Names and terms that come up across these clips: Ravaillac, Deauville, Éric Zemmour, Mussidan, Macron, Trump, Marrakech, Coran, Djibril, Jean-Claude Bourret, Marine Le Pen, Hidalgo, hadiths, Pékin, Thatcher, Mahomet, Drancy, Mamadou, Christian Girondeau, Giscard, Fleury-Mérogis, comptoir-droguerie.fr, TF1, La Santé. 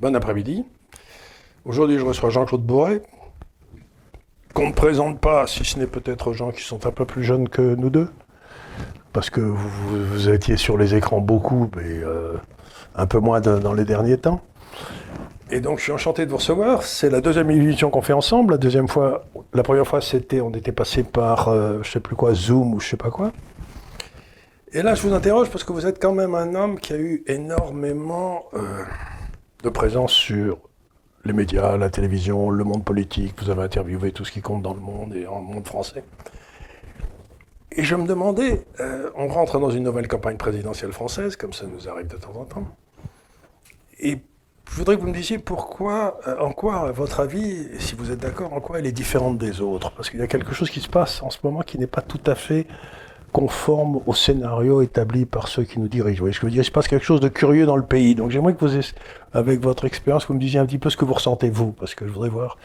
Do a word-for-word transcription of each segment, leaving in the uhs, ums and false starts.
Bon après-midi. Aujourd'hui, je reçois Jean-Claude Bourret, qu'on ne présente pas, si ce n'est peut-être aux gens qui sont un peu plus jeunes que nous deux, parce que vous, vous, vous étiez sur les écrans beaucoup, mais euh, un peu moins de, dans les derniers temps. Et donc, je suis enchanté de vous recevoir. C'est la deuxième émission qu'on fait ensemble. La deuxième fois, la première fois, c'était, on était passé par, euh, je sais plus quoi, Zoom ou je sais pas quoi. Et là, je vous interroge parce que vous êtes quand même un homme qui a eu énormément euh, de présence sur les médias, la télévision, le monde politique. Vous avez interviewé tout ce qui compte dans le monde et dans le monde français. Et je me demandais, euh, on rentre dans une nouvelle campagne présidentielle française, comme ça nous arrive de temps en temps. Et je voudrais que vous me disiez pourquoi, euh, en quoi, à votre avis, si vous êtes d'accord, en quoi elle est différente des autres. Parce qu'il y a quelque chose qui se passe en ce moment qui n'est pas tout à fait conforme au scénario établi par ceux qui nous dirigent. Vous voyez ce que je veux dire ? Il se passe quelque chose de curieux dans le pays. Donc j'aimerais que vous, avec votre expérience, vous me disiez un petit peu ce que vous ressentez, vous, parce que je voudrais voir.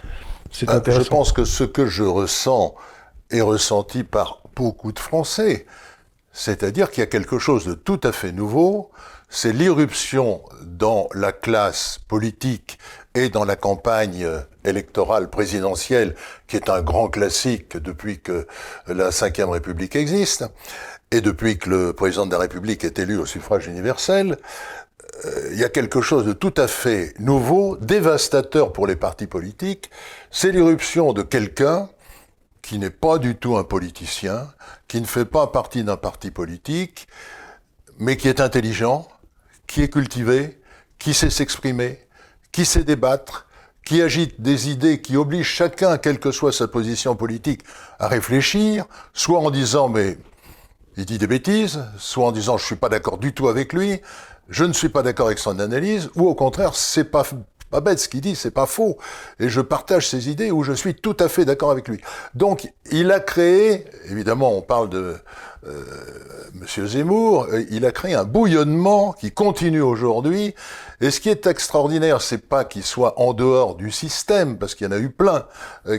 C'est ah, intéressant. Je pense que ce que je ressens est ressenti par beaucoup de Français. C'est-à-dire qu'il y a quelque chose de tout à fait nouveau. C'est l'irruption dans la classe politique et dans la campagne électorale présidentielle, qui est un grand classique depuis que la Cinquième République existe, et depuis que le président de la République est élu au suffrage universel, euh, il y a quelque chose de tout à fait nouveau, dévastateur pour les partis politiques. C'est l'irruption de quelqu'un qui n'est pas du tout un politicien, qui ne fait pas partie d'un parti politique, mais qui est intelligent, qui est cultivé, qui sait s'exprimer, qui sait débattre, qui agite des idées qui obligent chacun, quelle que soit sa position politique, à réfléchir, soit en disant « mais il dit des bêtises », soit en disant « je ne suis pas d'accord du tout avec lui, je ne suis pas d'accord avec son analyse », ou au contraire « c'est pas, pas bête ce qu'il dit, c'est pas faux, et je partage ses idées où je suis tout à fait d'accord avec lui ». Donc il a créé, évidemment on parle de euh, Monsieur Zemmour, il a créé un bouillonnement qui continue aujourd'hui. Et ce qui est extraordinaire, c'est pas qu'il soit en dehors du système, parce qu'il y en a eu plein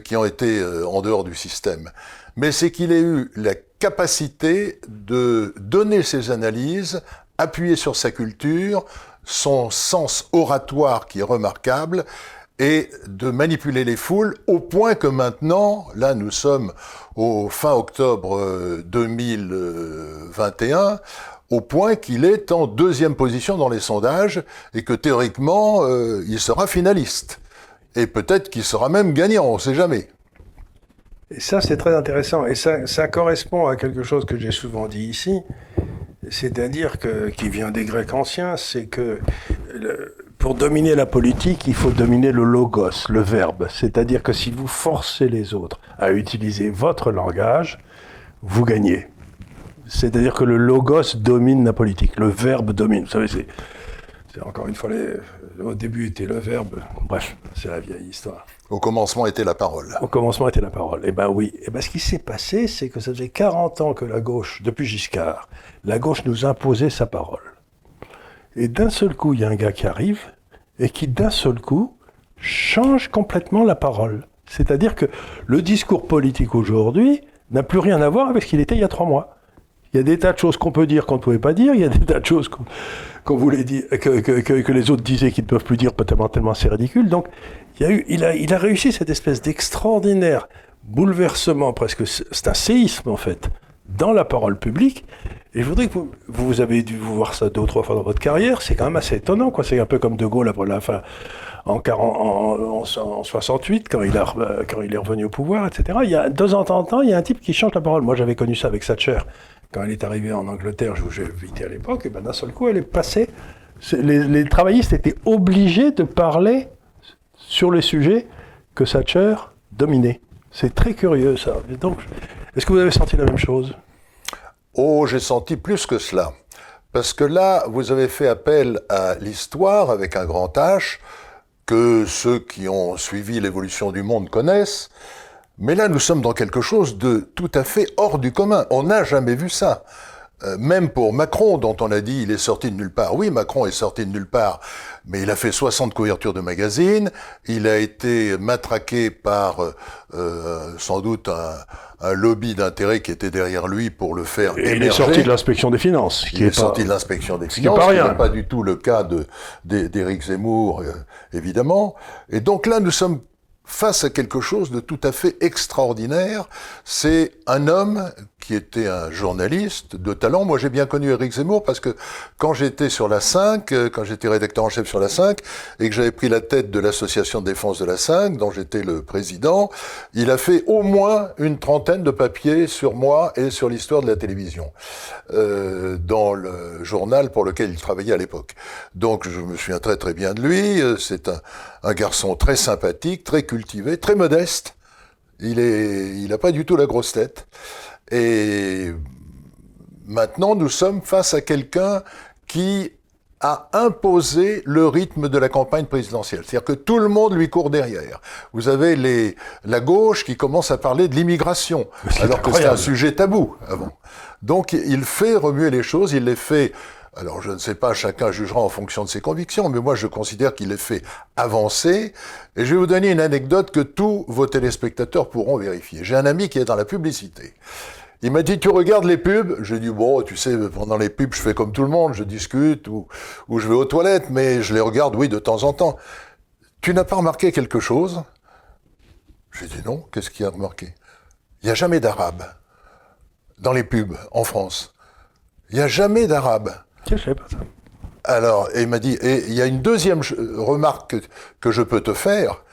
qui ont été en dehors du système, mais c'est qu'il ait eu la capacité de donner ses analyses, appuyer sur sa culture, son sens oratoire qui est remarquable, et de manipuler les foules au point que maintenant, là nous sommes au fin octobre deux mille vingt et un, au point qu'il est en deuxième position dans les sondages et que théoriquement, euh, il sera finaliste. Et peut-être qu'il sera même gagnant, on ne sait jamais. Et ça, c'est très intéressant. Et ça, ça correspond à quelque chose que j'ai souvent dit ici, c'est-à-dire que, qui vient des Grecs anciens, c'est que le, pour dominer la politique, il faut dominer le logos, le verbe. C'est-à-dire que si vous forcez les autres à utiliser votre langage, vous gagnez. C'est-à-dire que le logos domine la politique, le verbe domine. Vous savez, c'est, c'est encore une fois, les, au début était le verbe, bref, c'est la vieille histoire. Au commencement était la parole. Au commencement était la parole, eh ben oui. Eh ben ce qui s'est passé, c'est que ça faisait quarante ans que la gauche, depuis Giscard, la gauche nous imposait sa parole. Et d'un seul coup, il y a un gars qui arrive, et qui d'un seul coup, change complètement la parole. C'est-à-dire que le discours politique aujourd'hui n'a plus rien à voir avec ce qu'il était il y a trois mois. Il y a des tas de choses qu'on peut dire qu'on ne pouvait pas dire, il y a des tas de choses qu'on, qu'on voulait dire, que, que, que, que les autres disaient qu'ils ne peuvent plus dire, tellement, tellement c'est ridicule. Donc, il, y a eu, il, a, il a réussi cette espèce d'extraordinaire bouleversement, presque, c'est un séisme en fait, dans la parole publique. Et je voudrais que vous, vous avez dû voir ça deux ou trois fois dans votre carrière, c'est quand même assez étonnant, quoi. C'est un peu comme De Gaulle après la fin, en, quarante, en, en, en soixante-huit, quand il, a, quand il est revenu au pouvoir, et cetera. Il y a deux ans en temps, il y a un type qui change la parole. Moi, j'avais connu ça avec Thatcher. Quand elle est arrivée en Angleterre, je vous ai invité à l'époque, et ben d'un seul coup, elle est passée. Les, les travaillistes étaient obligés de parler sur les sujets que Thatcher dominait. C'est très curieux, ça. Et donc, est-ce que vous avez senti la même chose ? Oh, j'ai senti plus que cela. Parce que là, vous avez fait appel à l'histoire, avec un grand H, que ceux qui ont suivi l'évolution du monde connaissent. Mais là, nous sommes dans quelque chose de tout à fait hors du commun. On n'a jamais vu ça. Euh, même pour Macron, dont on a dit il est sorti de nulle part. Oui, Macron est sorti de nulle part, mais il a fait soixante couvertures de magazines, il a été matraqué par euh, sans doute un, un lobby d'intérêt qui était derrière lui pour le faire émerger. Et il est sorti de l'inspection des finances. Il est sorti de l'inspection des finances, ce qui n'est pas du tout le cas de, de, d'Éric Zemmour, euh, évidemment. Et donc là, nous sommes face à quelque chose de tout à fait extraordinaire. C'est un homme qui était un journaliste de talent. Moi, j'ai bien connu Éric Zemmour parce que quand j'étais sur La Cinq, quand j'étais rédacteur en chef sur La Cinq et que j'avais pris la tête de l'association de défense de La Cinq, dont j'étais le président, il a fait au moins une trentaine de papiers sur moi et sur l'histoire de la télévision euh, dans le journal pour lequel il travaillait à l'époque. Donc, je me souviens très très bien de lui. C'est un, un garçon très sympathique, très cultivé, cultivé, très modeste. Il est, il n'a pas du tout la grosse tête. Et maintenant, nous sommes face à quelqu'un qui a imposé le rythme de la campagne présidentielle. C'est-à-dire que tout le monde lui court derrière. Vous avez les, la gauche qui commence à parler de l'immigration, alors que c'est un sujet tabou avant. Donc, il fait remuer les choses, il les fait... Alors, je ne sais pas, chacun jugera en fonction de ses convictions, mais moi, je considère qu'il les fait avancer. Et je vais vous donner une anecdote que tous vos téléspectateurs pourront vérifier. J'ai un ami qui est dans la publicité. Il m'a dit, tu regardes les pubs? J'ai dit, bon, tu sais, pendant les pubs, je fais comme tout le monde, je discute ou, ou je vais aux toilettes, mais je les regarde, oui, de temps en temps. Tu n'as pas remarqué quelque chose? J'ai dit, non, qu'est-ce qu'il y a remarqué? Il n'y a jamais d'Arabes dans les pubs en France. Il n'y a jamais d'Arabes. Je sais pas ça. Alors, il m'a dit, et il y a une deuxième remarque que, que je peux te faire,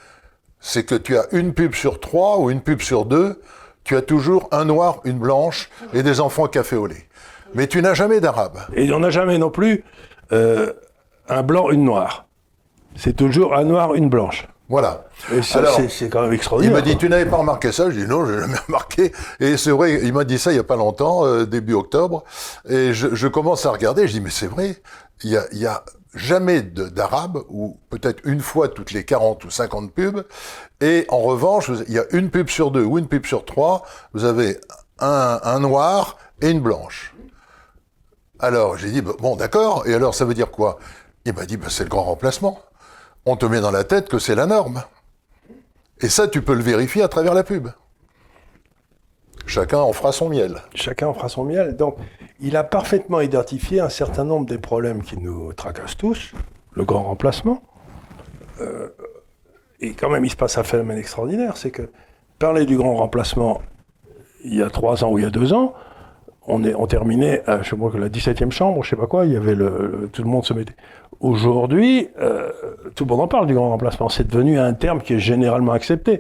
c'est que tu as une pub sur trois ou une pub sur deux, tu as toujours un noir, une blanche et des enfants café au lait. Mais tu n'as jamais d'arabe. Et on n'a jamais non plus euh, un blanc, une noire. C'est toujours un noir, une blanche. Voilà. Et ça, alors, c'est, c'est quand même extraordinaire. Il m'a dit, tu n'avais pas remarqué ça? Je dis, non, je n'ai jamais remarqué. Et c'est vrai, il m'a dit ça il n'y a pas longtemps, euh, début octobre. Et je, je commence à regarder, je dis, mais c'est vrai, il n'y a, il y a jamais de, d'arabe, ou peut-être une fois toutes les quarante ou cinquante pubs. Et en revanche, il y a une pub sur deux ou une pub sur trois, vous avez un, un noir et une blanche. Alors, j'ai dit, bon, d'accord, et alors ça veut dire quoi? Il m'a dit, bah, c'est le grand remplacement. On te met dans la tête que c'est la norme. Et ça, tu peux le vérifier à travers la pub. Chacun en fera son miel. Chacun en fera son miel. Donc, il a parfaitement identifié un certain nombre des problèmes qui nous tracassent tous. Le grand remplacement. Euh, et quand même, il se passe un phénomène extraordinaire. C'est que, parler du grand remplacement, il y a trois ans ou il y a deux ans, on, est, on terminait à je sais pas, la dix-septième chambre, je sais pas quoi, il y avait le, le, tout le monde se mettait... Aujourd'hui, euh, tout le monde en parle du grand remplacement. C'est devenu un terme qui est généralement accepté.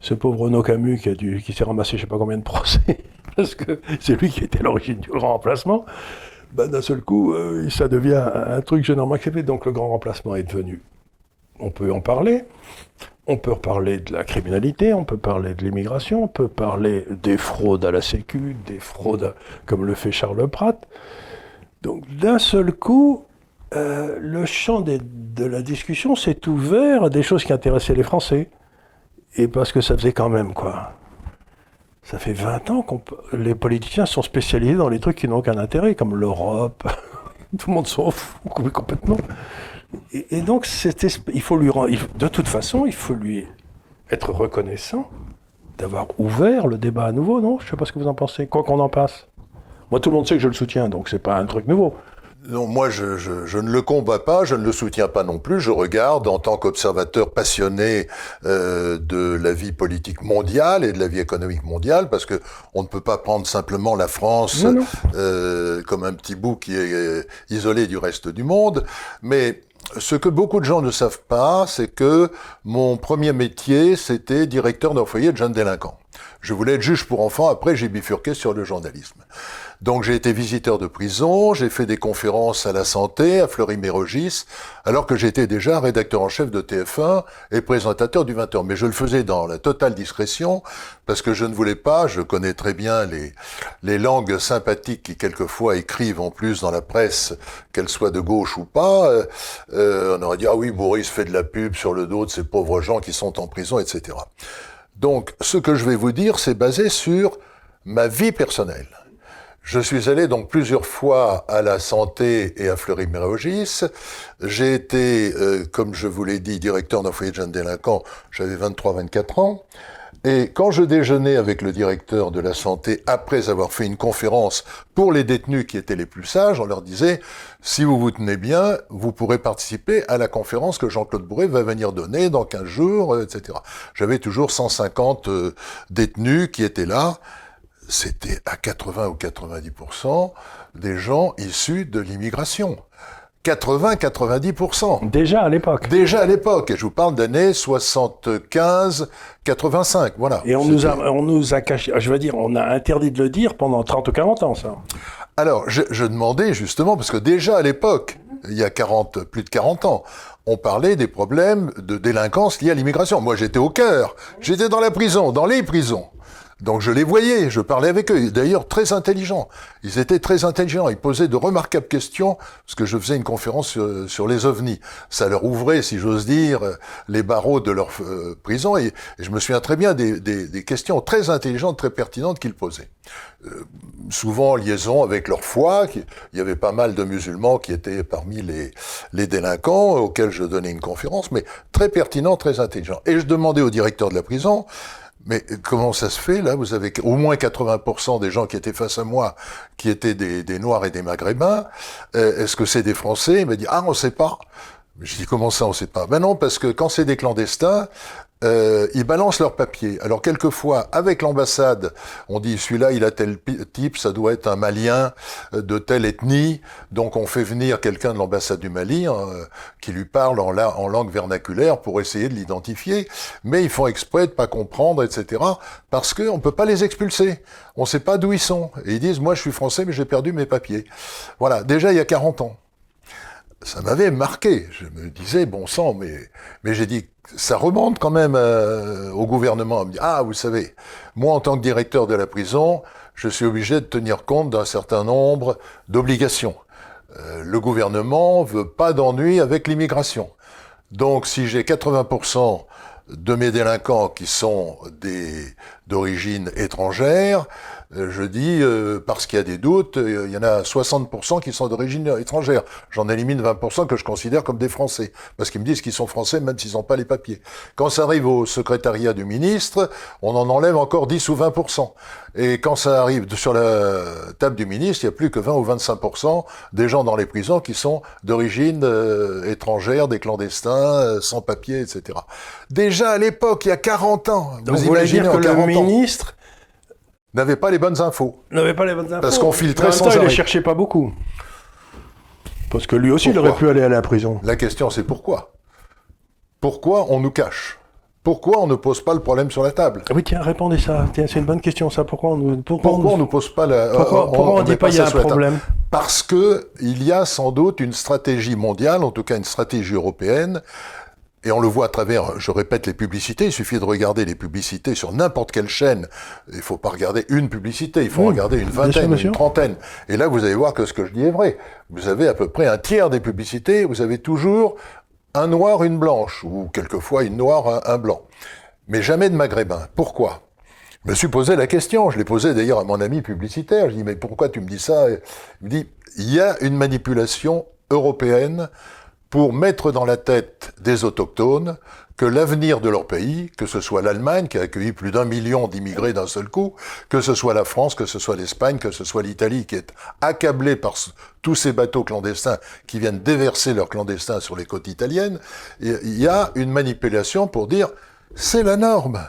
Ce pauvre Renaud Camus qui, a dû, qui s'est ramassé je ne sais pas combien de procès, parce que c'est lui qui était à l'origine du grand remplacement, ben, d'un seul coup, euh, ça devient un, un truc généralement accepté. Donc le grand remplacement est devenu... On peut en parler. On peut reparler de la criminalité, on peut parler de l'immigration, on peut parler des fraudes à la Sécu, des fraudes à, comme le fait Charles Pratt. Donc d'un seul coup... Euh, le champ des, de la discussion s'est ouvert à des choses qui intéressaient les Français. Et parce que ça faisait quand même, quoi. Ça fait vingt ans que les politiciens sont spécialisés dans les trucs qui n'ont aucun intérêt, comme l'Europe. Tout le monde s'en fout complètement. Et, et donc, c'était, il faut lui rend, il, de toute façon, il faut lui être reconnaissant d'avoir ouvert le débat à nouveau, non? Je ne sais pas ce que vous en pensez, quoi qu'on en passe. Moi, tout le monde sait que je le soutiens, donc c'est pas un truc nouveau. Non, moi, je, je, je ne le combats pas, je ne le soutiens pas non plus. Je regarde en tant qu'observateur passionné euh, de la vie politique mondiale et de la vie économique mondiale, parce que on ne peut pas prendre simplement la France non, non. Euh, comme un petit bout qui est isolé du reste du monde. Mais ce que beaucoup de gens ne savent pas, c'est que mon premier métier, c'était directeur d'un foyer de jeunes délinquants. Je voulais être juge pour enfants, après j'ai bifurqué sur le journalisme. Donc j'ai été visiteur de prison, j'ai fait des conférences à la santé, à Fleury-Mérogis, alors que j'étais déjà rédacteur en chef de T F un et présentateur du vingt heures. Mais je le faisais dans la totale discrétion, parce que je ne voulais pas, je connais très bien les, les langues sympathiques qui quelquefois écrivent en plus dans la presse, qu'elles soient de gauche ou pas, euh, euh, on aurait dit « Ah oui, Bourret fait de la pub sur le dos de ces pauvres gens qui sont en prison, et cetera » Donc, ce que je vais vous dire, c'est basé sur ma vie personnelle. Je suis allé donc plusieurs fois à la Santé et à Fleury-Mérogis. J'ai été, euh, comme je vous l'ai dit, directeur d'un foyer de jeunes délinquants. J'avais vingt-trois vingt-quatre ans. Et quand je déjeunais avec le directeur de la Santé, après avoir fait une conférence pour les détenus qui étaient les plus sages, on leur disait « Si vous vous tenez bien, vous pourrez participer à la conférence que Jean-Claude Bourret va venir donner dans quinze jours, et cetera » J'avais toujours cent cinquante euh, détenus qui étaient là. C'était à quatre-vingts ou quatre-vingt-dix pour cent des gens issus de l'immigration. quatre-vingts quatre-vingt-dix pour cent. Déjà à l'époque. Déjà à l'époque. Et je vous parle d'années soixante-quinze quatre-vingt-cinq. Voilà. Et on nous a, on nous a caché, je veux dire, on a interdit de le dire pendant trente ou quarante ans, ça. Alors, je, je demandais justement, parce que déjà à l'époque, il y a quarante, plus de quarante ans, on parlait des problèmes de délinquance liés à l'immigration. Moi, j'étais au cœur. J'étais dans la prison, dans les prisons. Donc je les voyais, je parlais avec eux, d'ailleurs très intelligents. Ils étaient très intelligents, ils posaient de remarquables questions, parce que je faisais une conférence sur, sur les ovnis. Ça leur ouvrait, si j'ose dire, les barreaux de leur euh, prison, et, et je me souviens très bien des, des, des questions très intelligentes, très pertinentes qu'ils posaient. Euh, souvent en liaison avec leur foi, qui, il y avait pas mal de musulmans qui étaient parmi les, les délinquants, auxquels je donnais une conférence, mais très pertinents, très intelligents. Et je demandais au directeur de la prison, mais comment ça se fait, là, vous avez au moins quatre-vingts pour cent des gens qui étaient face à moi, qui étaient des, des Noirs et des Maghrébins, euh, est-ce que c'est des Français? Il m'a dit, ah, on sait pas. Je dis, comment ça, on sait pas? Ben non, parce que quand c'est des clandestins, euh, ils balancent leurs papiers. Alors, quelquefois, avec l'ambassade, on dit, celui-là, il a tel type, ça doit être un Malien de telle ethnie, donc on fait venir quelqu'un de l'ambassade du Mali, hein, qui lui parle en, la, en langue vernaculaire pour essayer de l'identifier, mais ils font exprès de pas comprendre, et cetera, parce qu'on peut pas les expulser. On sait pas d'où ils sont. Et ils disent, moi, je suis français, mais j'ai perdu mes papiers. Voilà. Déjà, il y a quarante ans. Ça m'avait marqué. Je me disais, bon sang, mais, mais j'ai dit, ça remonte quand même euh, au gouvernement. Ah, vous savez, moi, en tant que directeur de la prison, je suis obligé de tenir compte d'un certain nombre d'obligations. Euh, le gouvernement veut pas d'ennui avec l'immigration. Donc, si j'ai quatre-vingts pour cent de mes délinquants qui sont des d'origine étrangère, je dis, euh, parce qu'il y a des doutes, euh, il y en a soixante pour cent qui sont d'origine étrangère. J'en élimine vingt pour cent que je considère comme des Français, parce qu'ils me disent qu'ils sont Français même s'ils n'ont pas les papiers. Quand ça arrive au secrétariat du ministre, on en enlève encore dix ou vingt pour cent. Et quand ça arrive sur la table du ministre, il n'y a plus que vingt ou vingt-cinq pour cent des gens dans les prisons qui sont d'origine euh, étrangère, des clandestins, euh, sans papiers, et cetera. Déjà à l'époque, il y a quarante ans, donc vous imaginez en quarante ans. Ministre n'avait pas les bonnes infos. N'avait pas les bonnes infos. Parce qu'on filtrait sans arrêt. Il ne les cherchait pas beaucoup. Parce que lui aussi, pourquoi il aurait pu aller à la prison. La question, c'est pourquoi. Pourquoi on nous cache? Pourquoi on ne pose pas le problème sur la table? Oui, tiens, répondez ça. Tiens, c'est une bonne question, ça. Pourquoi on ne pourquoi pourquoi on nous pose pas la Pourquoi, on, pourquoi on, on dit pas il y a un problème? Parce que il y a sans doute une stratégie mondiale, en tout cas une stratégie européenne. Et on le voit à travers, je répète, les publicités. Il suffit de regarder les publicités sur n'importe quelle chaîne. Il faut pas regarder une publicité, il faut mmh, regarder une vingtaine, bien sûr, une trentaine. Et là, vous allez voir que ce que je dis est vrai. Vous avez à peu près un tiers des publicités, vous avez toujours un noir, une blanche, ou quelquefois une noire, un, un blanc. Mais jamais de maghrébin. Pourquoi? Je me suis posé la question. Je l'ai posée d'ailleurs à mon ami publicitaire. Je lui ai dit, mais pourquoi tu me dis ça? Il me dit, il y a une manipulation européenne pour mettre dans la tête des autochtones que l'avenir de leur pays, que ce soit l'Allemagne qui a accueilli plus d'un million d'immigrés d'un seul coup, que ce soit la France, que ce soit l'Espagne, que ce soit l'Italie qui est accablée par tous ces bateaux clandestins qui viennent déverser leurs clandestins sur les côtes italiennes, il y a une manipulation pour dire « c'est la norme,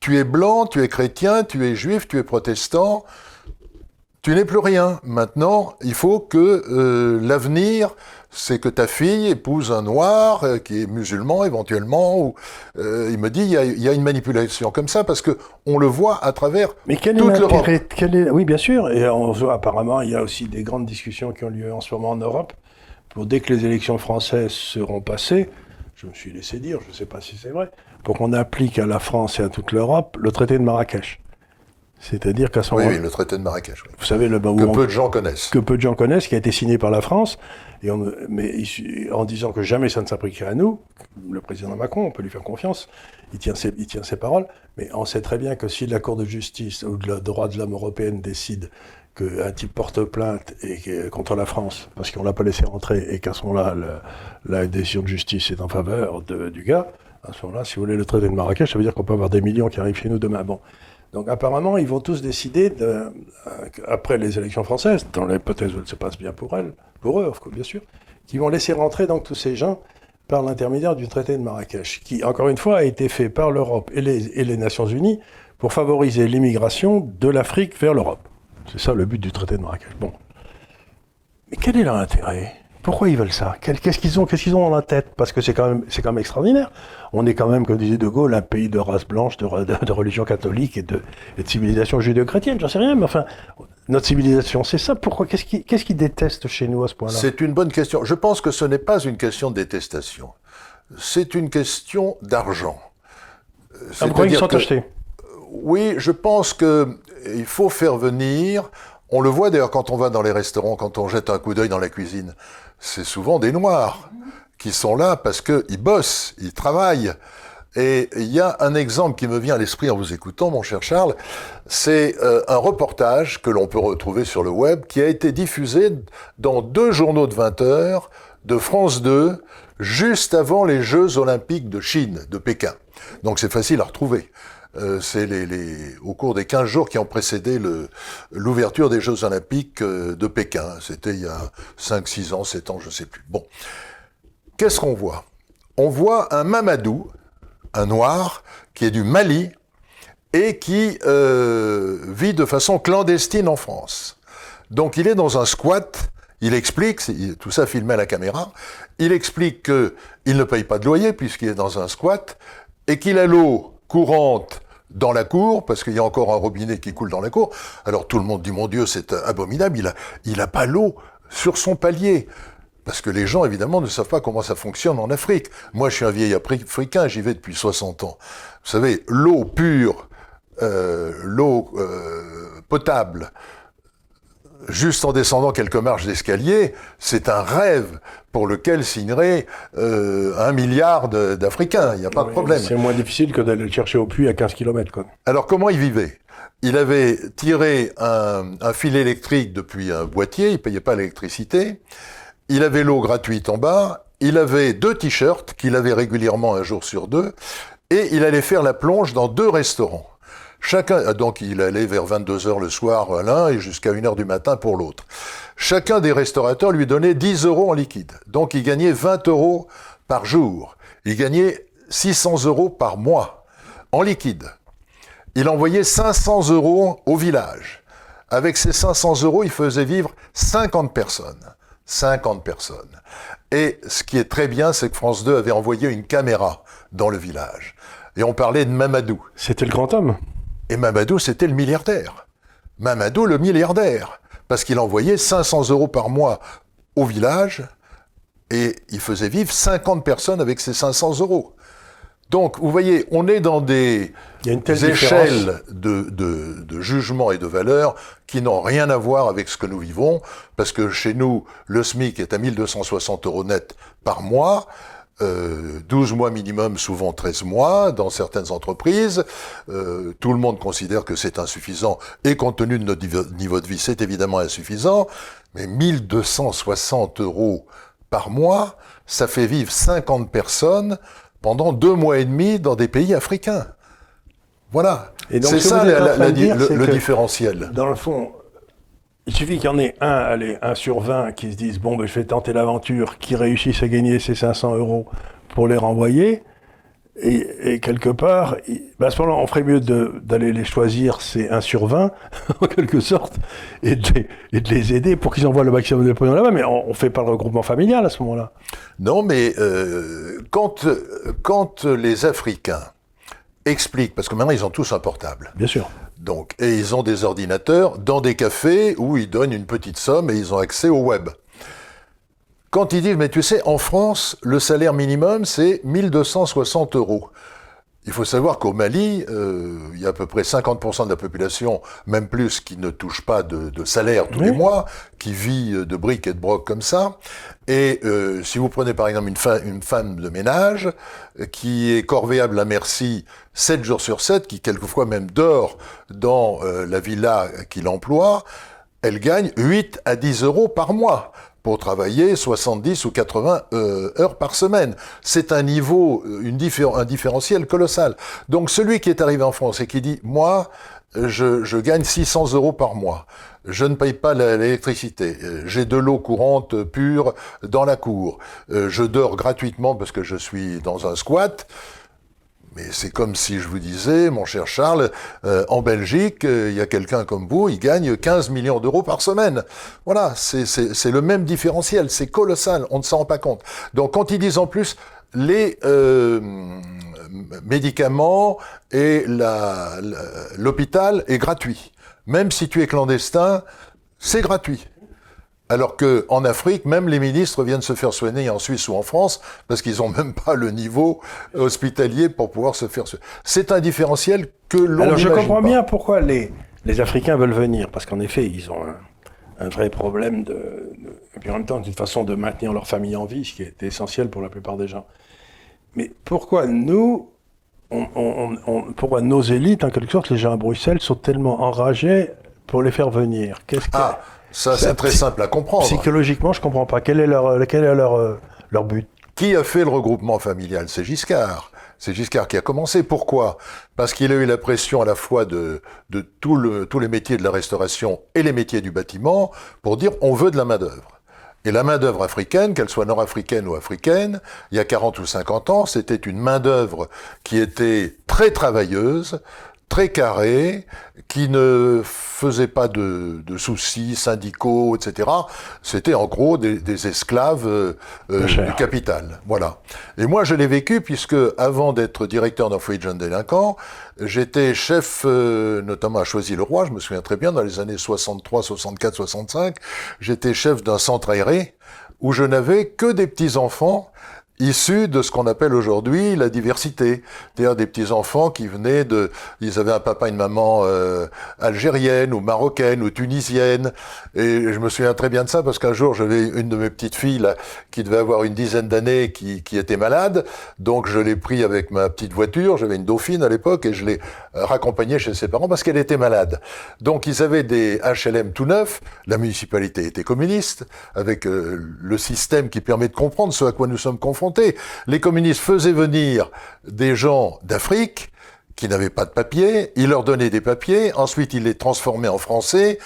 tu es blanc, tu es chrétien, tu es juif, tu es protestant ». Tu n'es plus rien. Maintenant, il faut que euh, l'avenir, c'est que ta fille épouse un noir euh, qui est musulman éventuellement. Ou, euh, il me dit, il y, a, il y a une manipulation comme ça parce que on le voit à travers mais quel toute est l'Europe. Quel est... Oui, bien sûr. Et on voit apparemment, il y a aussi des grandes discussions qui ont lieu en ce moment en Europe pour dès que les élections françaises seront passées. Je me suis laissé dire, je ne sais pas si c'est vrai, pour qu'on applique à la France et à toute l'Europe le traité de Marrakech. C'est-à-dire qu'à son oui, moment... oui, le traité de Marrakech. Oui. Vous savez, le... Bah, que on... peu de gens connaissent. Que peu de gens connaissent, qui a été signé par la France, et on... mais en disant que jamais ça ne s'appliquerait à nous, le président Macron, on peut lui faire confiance, il tient, ses... il tient ses paroles, mais on sait très bien que si la Cour de justice ou le droit de l'homme européenne décide qu'un type porte plainte et, contre la France parce qu'on ne l'a pas laissé rentrer et qu'à ce moment-là, le, la décision de justice est en faveur de, du gars, à ce moment-là, si vous voulez le traité de Marrakech, ça veut dire qu'on peut avoir des millions qui arrivent chez nous demain. Bon. Donc apparemment, ils vont tous décider, de, après les élections françaises, dans l'hypothèse où elles se passent bien pour elles, pour eux, bien sûr, qu'ils vont laisser rentrer donc tous ces gens par l'intermédiaire du traité de Marrakech, qui, encore une fois, a été fait par l'Europe et les, et les Nations Unies pour favoriser l'immigration de l'Afrique vers l'Europe. C'est ça le but du traité de Marrakech. Bon. Mais quel est leur intérêt ? Pourquoi ils veulent ça ? Qu'est-ce qu'ils ont, qu'est-ce qu'ils ont dans la tête ? Parce que c'est quand même, c'est quand même extraordinaire. On est quand même, comme disait De Gaulle, un pays de race blanche, de, de, de religion catholique et de, et de civilisation judéo-chrétienne. J'en sais rien, mais enfin, notre civilisation, c'est ça. Pourquoi ? Qu'est-ce qu'ils, qu'est-ce qu'ils détestent chez nous à ce point-là ? C'est une bonne question. Je pense que ce n'est pas une question de détestation. C'est une question d'argent. Pourquoi ils sont achetés ? Oui, je pense qu'il faut faire venir... On le voit d'ailleurs quand on va dans les restaurants, quand on jette un coup d'œil dans la cuisine. C'est souvent des Noirs qui sont là parce qu'ils bossent, ils travaillent. Et il y a un exemple qui me vient à l'esprit en vous écoutant, mon cher Charles. C'est euh, un reportage que l'on peut retrouver sur le web qui a été diffusé dans deux journaux de vingt heures de France deux, juste avant les Jeux Olympiques de Chine, de Pékin. Donc c'est facile à retrouver. Euh, c'est les, les, au cours des quinze jours qui ont précédé le, l'ouverture des Jeux Olympiques de Pékin. C'était il y a cinq, six ans, sept ans, je ne sais plus. Bon. Qu'est-ce qu'on voit ? On voit un Mamadou, un Noir, qui est du Mali et qui euh, vit de façon clandestine en France. Donc il est dans un squat, il explique, tout ça filmé à la caméra, il explique qu'il ne paye pas de loyer puisqu'il est dans un squat et qu'il a l'eau courante dans la cour, parce qu'il y a encore un robinet qui coule dans la cour. Alors tout le monde dit, mon Dieu, c'est abominable, il a, il a pas l'eau sur son palier. Parce que les gens, évidemment, ne savent pas comment ça fonctionne en Afrique. Moi, je suis un vieil africain, j'y vais depuis soixante ans. Vous savez, l'eau pure, euh, l'eau euh, potable, juste en descendant quelques marches d'escalier, c'est un rêve pour lequel signerait euh, un milliard de, d'Africains, il n'y a pas oui, de problème. C'est moins difficile que d'aller le chercher au puits à quinze kilomètres. Quoi. Alors comment il vivait ? Il avait tiré un, un fil électrique depuis un boîtier, il ne payait pas l'électricité, il avait l'eau gratuite en bas, il avait deux t-shirts qu'il avait régulièrement un jour sur deux, et il allait faire la plonge dans deux restaurants. Chacun, donc il allait vers vingt-deux heures le soir à l'un et jusqu'à une heure du matin pour l'autre. Chacun des restaurateurs lui donnait dix euros en liquide. Donc il gagnait vingt euros par jour. Il gagnait six cents euros par mois en liquide. Il envoyait cinq cents euros au village. Avec ces cinq cents euros, il faisait vivre cinquante personnes. cinquante personnes. Et ce qui est très bien, c'est que France deux avait envoyé une caméra dans le village. Et on parlait de Mamadou. C'était le grand homme. Et Mamadou, c'était le milliardaire. Mamadou, le milliardaire. Parce qu'il envoyait cinq cents euros par mois au village et il faisait vivre cinquante personnes avec ces cinq cents euros. Donc, vous voyez, on est dans des, des échelles de, de, de jugement et de valeur qui n'ont rien à voir avec ce que nous vivons. Parce que chez nous, le SMIC est à mille deux cent soixante euros net par mois. Euh, douze mois minimum, souvent treize mois, dans certaines entreprises. Euh, tout le monde considère que c'est insuffisant, et compte tenu de notre div- niveau de vie, c'est évidemment insuffisant. Mais mille deux cent soixante euros par mois, ça fait vivre cinquante personnes pendant deux mois et demi dans des pays africains. Voilà. Et donc, c'est ce ça la, la, la, dire, le, c'est le différentiel. Dans le fond... Il suffit qu'il y en ait un, allez, un sur vingt qui se disent « bon, ben, je vais tenter l'aventure », qui réussissent à gagner ces cinq cents euros pour les renvoyer. Et, et quelque part, il, ben à ce moment-là, on ferait mieux de, d'aller les choisir, ces un sur vingt, en quelque sorte, et de, et de les aider pour qu'ils envoient le maximum de pognon là-bas. Mais on ne fait pas le regroupement familial à ce moment-là. Non, mais euh, quand, quand les Africains expliquent, parce que maintenant, ils ont tous un portable. Bien sûr. Donc, et ils ont des ordinateurs dans des cafés où ils donnent une petite somme et ils ont accès au web. Quand ils disent, mais tu sais, en France, le salaire minimum, c'est mille deux cent soixante euros. Il faut savoir qu'au Mali, euh, il y a à peu près cinquante pour cent de la population, même plus, qui ne touche pas de, de salaire tous oui. les mois, qui vit de briques et de brocs comme ça. Et euh, si vous prenez par exemple une, fa- une femme de ménage euh, qui est corvéable à merci sept jours sur sept, qui quelquefois même dort dans euh, la villa qu'il emploie, elle gagne huit à dix euros par mois pour travailler soixante-dix ou quatre-vingts euh, heures par semaine. C'est un niveau, une diffé- un différentiel colossal. Donc celui qui est arrivé en France et qui dit « Moi, je, je gagne six cents euros par mois, je ne paye pas l'électricité, j'ai de l'eau courante pure dans la cour, je dors gratuitement parce que je suis dans un squat », mais c'est comme si je vous disais, mon cher Charles, euh, en Belgique, euh, il y a quelqu'un comme vous, il gagne quinze millions d'euros par semaine. Voilà, c'est, c'est, c'est le même différentiel, c'est colossal, on ne s'en rend pas compte. Donc quand ils disent en plus les euh, médicaments et la, la, l'hôpital est gratuit, même si tu es clandestin, c'est gratuit. Alors que en Afrique, même les ministres viennent se faire soigner en Suisse ou en France parce qu'ils n'ont même pas le niveau hospitalier pour pouvoir se faire soigner. C'est un différentiel que l'on n'imagine pas. Alors je comprends bien pourquoi les, les Africains veulent venir, parce qu'en effet, ils ont un, un vrai problème de, de... Et puis en même temps, c'est une façon de maintenir leur famille en vie, ce qui est essentiel pour la plupart des gens. Mais pourquoi nous, on, on, on, pourquoi nos élites, en quelque sorte, les gens à Bruxelles, sont tellement enragés pour les faire venir? Qu'est-ce que... Ah. Ça, c'est, c'est très psy- simple à comprendre. Psychologiquement, je comprends pas. Quel est leur, quel est leur, euh, leur but? Qui a fait le regroupement familial? C'est Giscard. C'est Giscard qui a commencé. Pourquoi? Parce qu'il a eu la pression à la fois de, de tout le, tous les métiers de la restauration et les métiers du bâtiment pour dire on veut de la main-d'œuvre. Et la main-d'œuvre africaine, qu'elle soit nord-africaine ou africaine, il y a quarante ou cinquante ans, c'était une main-d'œuvre qui était très travailleuse, très carré, qui ne faisait pas de, de soucis syndicaux, et cetera. C'était en gros des, des esclaves euh, euh, du capital. Voilà. Et moi, je l'ai vécu puisque, avant d'être directeur d'un foyer de jeunes délinquants, j'étais chef, euh, notamment à Choisy-le-Roi, je me souviens très bien, dans les années soixante-trois, soixante-quatre, soixante-cinq, j'étais chef d'un centre aéré où je n'avais que des petits-enfants issus de ce qu'on appelle aujourd'hui la diversité, c'est-à-dire des petits-enfants qui venaient de... Ils avaient un papa et une maman euh, algérienne ou marocaine ou tunisienne, et je me souviens très bien de ça parce qu'un jour, j'avais une de mes petites filles là, qui devait avoir une dizaine d'années, qui, qui était malade, donc je l'ai pris avec ma petite voiture, j'avais une Dauphine à l'époque, et je l'ai raccompagnée chez ses parents parce qu'elle était malade. Donc ils avaient des H L M tout neufs, la municipalité était communiste, avec euh, le système qui permet de comprendre ce à quoi nous sommes confrontés. Les communistes faisaient venir des gens d'Afrique qui n'avaient pas de papiers, ils leur donnaient des papiers, ensuite ils les transformaient en français,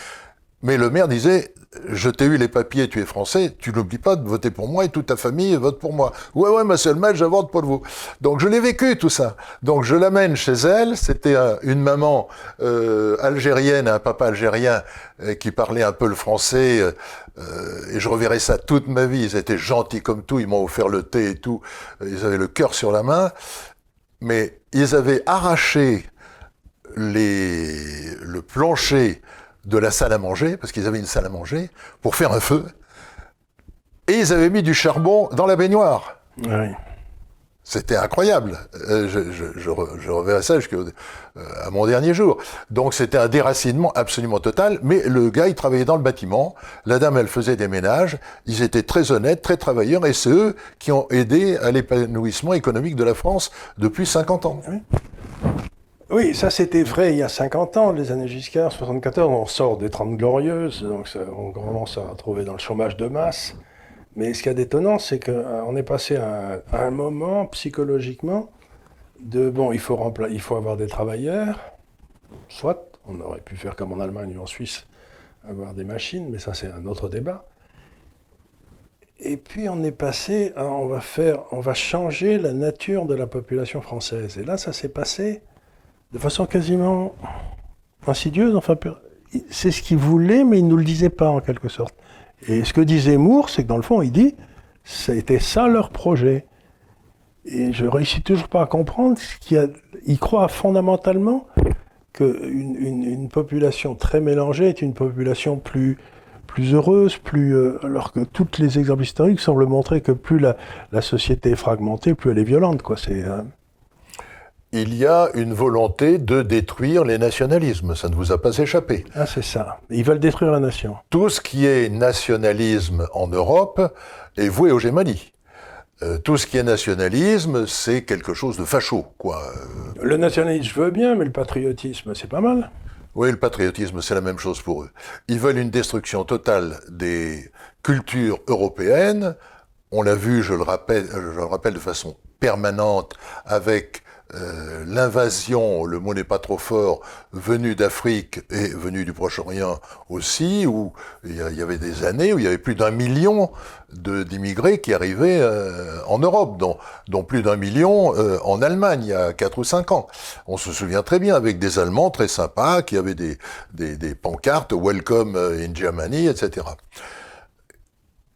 mais le maire disait « Je t'ai eu les papiers, tu es français, tu n'oublies pas de voter pour moi et toute ta famille vote pour moi. »« Ouais, ouais, ma seule match, j'avorde pour vous. » Donc je l'ai vécu tout ça. Donc je l'amène chez elle, c'était une maman euh, algérienne, un papa algérien euh, qui parlait un peu le français, euh, Euh, et je reverrai ça toute ma vie. Ils étaient gentils comme tout, ils m'ont offert le thé et tout, ils avaient le cœur sur la main, mais ils avaient arraché les, le plancher de la salle à manger, parce qu'ils avaient une salle à manger, pour faire un feu, et ils avaient mis du charbon dans la baignoire. Oui. C'était incroyable. Euh, je, je, je, je reverrai ça jusqu'à euh, à mon dernier jour. Donc c'était un déracinement absolument total, mais le gars, il travaillait dans le bâtiment, la dame, elle faisait des ménages, ils étaient très honnêtes, très travailleurs, et c'est eux qui ont aidé à l'épanouissement économique de la France depuis cinquante ans. Oui, oui, ça c'était vrai il y a cinquante ans, les années Giscard, soixante-quatorze, on sort des Trente Glorieuses, donc ça, on commence à retrouver dans le chômage de masse. Mais ce qui est étonnant, c'est qu'on est passé à un, à un moment, psychologiquement, de bon, il faut, rempla- il faut avoir des travailleurs, soit, on aurait pu faire comme en Allemagne ou en Suisse, avoir des machines, mais ça c'est un autre débat. Et puis on est passé à, on va faire, on va changer la nature de la population française. Et là, ça s'est passé de façon quasiment insidieuse, enfin, c'est ce qu'ils voulaient, mais ils ne nous le disaient pas en quelque sorte. Et ce que dit Zemmour, c'est que dans le fond, il dit « c'était ça leur projet ». Et je ne réussis toujours pas à comprendre ce qu'il y a... Il croit fondamentalement qu'une une, une population très mélangée est une population plus, plus heureuse, plus, euh, alors que toutes les exemples historiques semblent montrer que plus la, la société est fragmentée, plus elle est violente, quoi. C'est... Euh... Il y a une volonté de détruire les nationalismes, ça ne vous a pas échappé. Ah, c'est ça, ils veulent détruire la nation. Tout ce qui est nationalisme en Europe est voué aux gémonies. Euh, tout ce qui est nationalisme, c'est quelque chose de facho, quoi. Euh... Le nationalisme, je veux bien, mais le patriotisme, c'est pas mal. Oui, le patriotisme, c'est la même chose pour eux. Ils veulent une destruction totale des cultures européennes. On l'a vu, je le rappelle, je le rappelle de façon permanente, avec euh, l'invasion, le mot n'est pas trop fort, venue d'Afrique et venue du Proche-Orient aussi, où il y avait des années où il y avait plus d'un million de, d'immigrés qui arrivaient euh, en Europe, dont, dont plus d'un million euh, en Allemagne il y a quatre ou cinq ans. On se souvient très bien, avec des Allemands très sympas qui avaient des, des, des pancartes « Welcome in Germany », et cetera.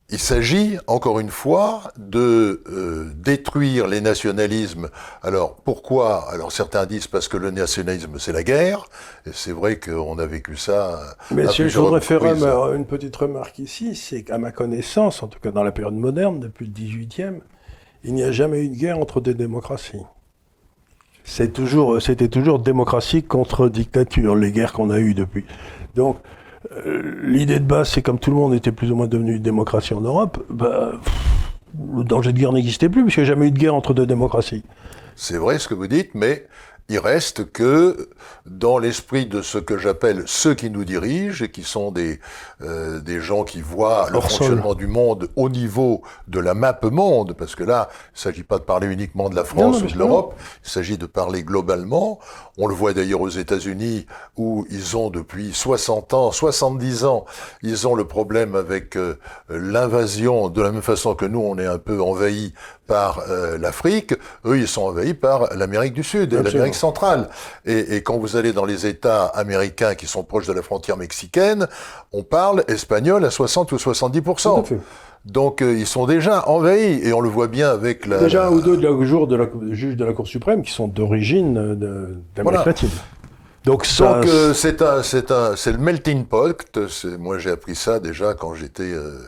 Il s'agit, encore une fois, de euh, détruire les nationalismes. Alors, pourquoi ? Alors, certains disent parce que le nationalisme, c'est la guerre. Et c'est vrai qu'on a vécu ça. Mais si je voudrais faire une, une petite remarque ici, c'est qu'à ma connaissance, en tout cas dans la période moderne, depuis le dix-huitième, il n'y a jamais eu de guerre entre des démocraties. C'est toujours, c'était toujours démocratie contre dictature, les guerres qu'on a eues depuis. Donc, l'idée de base, c'est comme tout le monde était plus ou moins devenu une démocratie en Europe, bah, le danger de guerre n'existait plus, puisqu'il n'y a jamais eu de guerre entre deux démocraties. C'est vrai ce que vous dites, mais il reste que, dans l'esprit de ce que j'appelle ceux qui nous dirigent, et qui sont des, euh, des gens qui voient le fonctionnement du monde au niveau de la map monde, parce que là, il ne s'agit pas de parler uniquement de la France non, ou de l'Europe, non. Il s'agit de parler globalement. On le voit d'ailleurs aux États-Unis, où ils ont depuis soixante ans, soixante-dix ans, ils ont le problème avec euh, l'invasion, de la même façon que nous, on est un peu envahis par euh, l'Afrique, eux, ils sont envahis par l'Amérique du Sud, Absolument. l'Amérique centrale. Et, et quand vous allez dans les États américains qui sont proches de la frontière mexicaine, on parle espagnol à soixante ou soixante-dix pour cent. Donc euh, ils sont déjà envahis, et on le voit bien avec la... Déjà un ou deux de la, jour de la, juges de la Cour suprême qui sont d'origine de, d'Amérique voilà. latine. Donc, ça... Donc euh, c'est un, c'est un, c'est le melting pot. C'est, moi, j'ai appris ça déjà quand j'étais euh,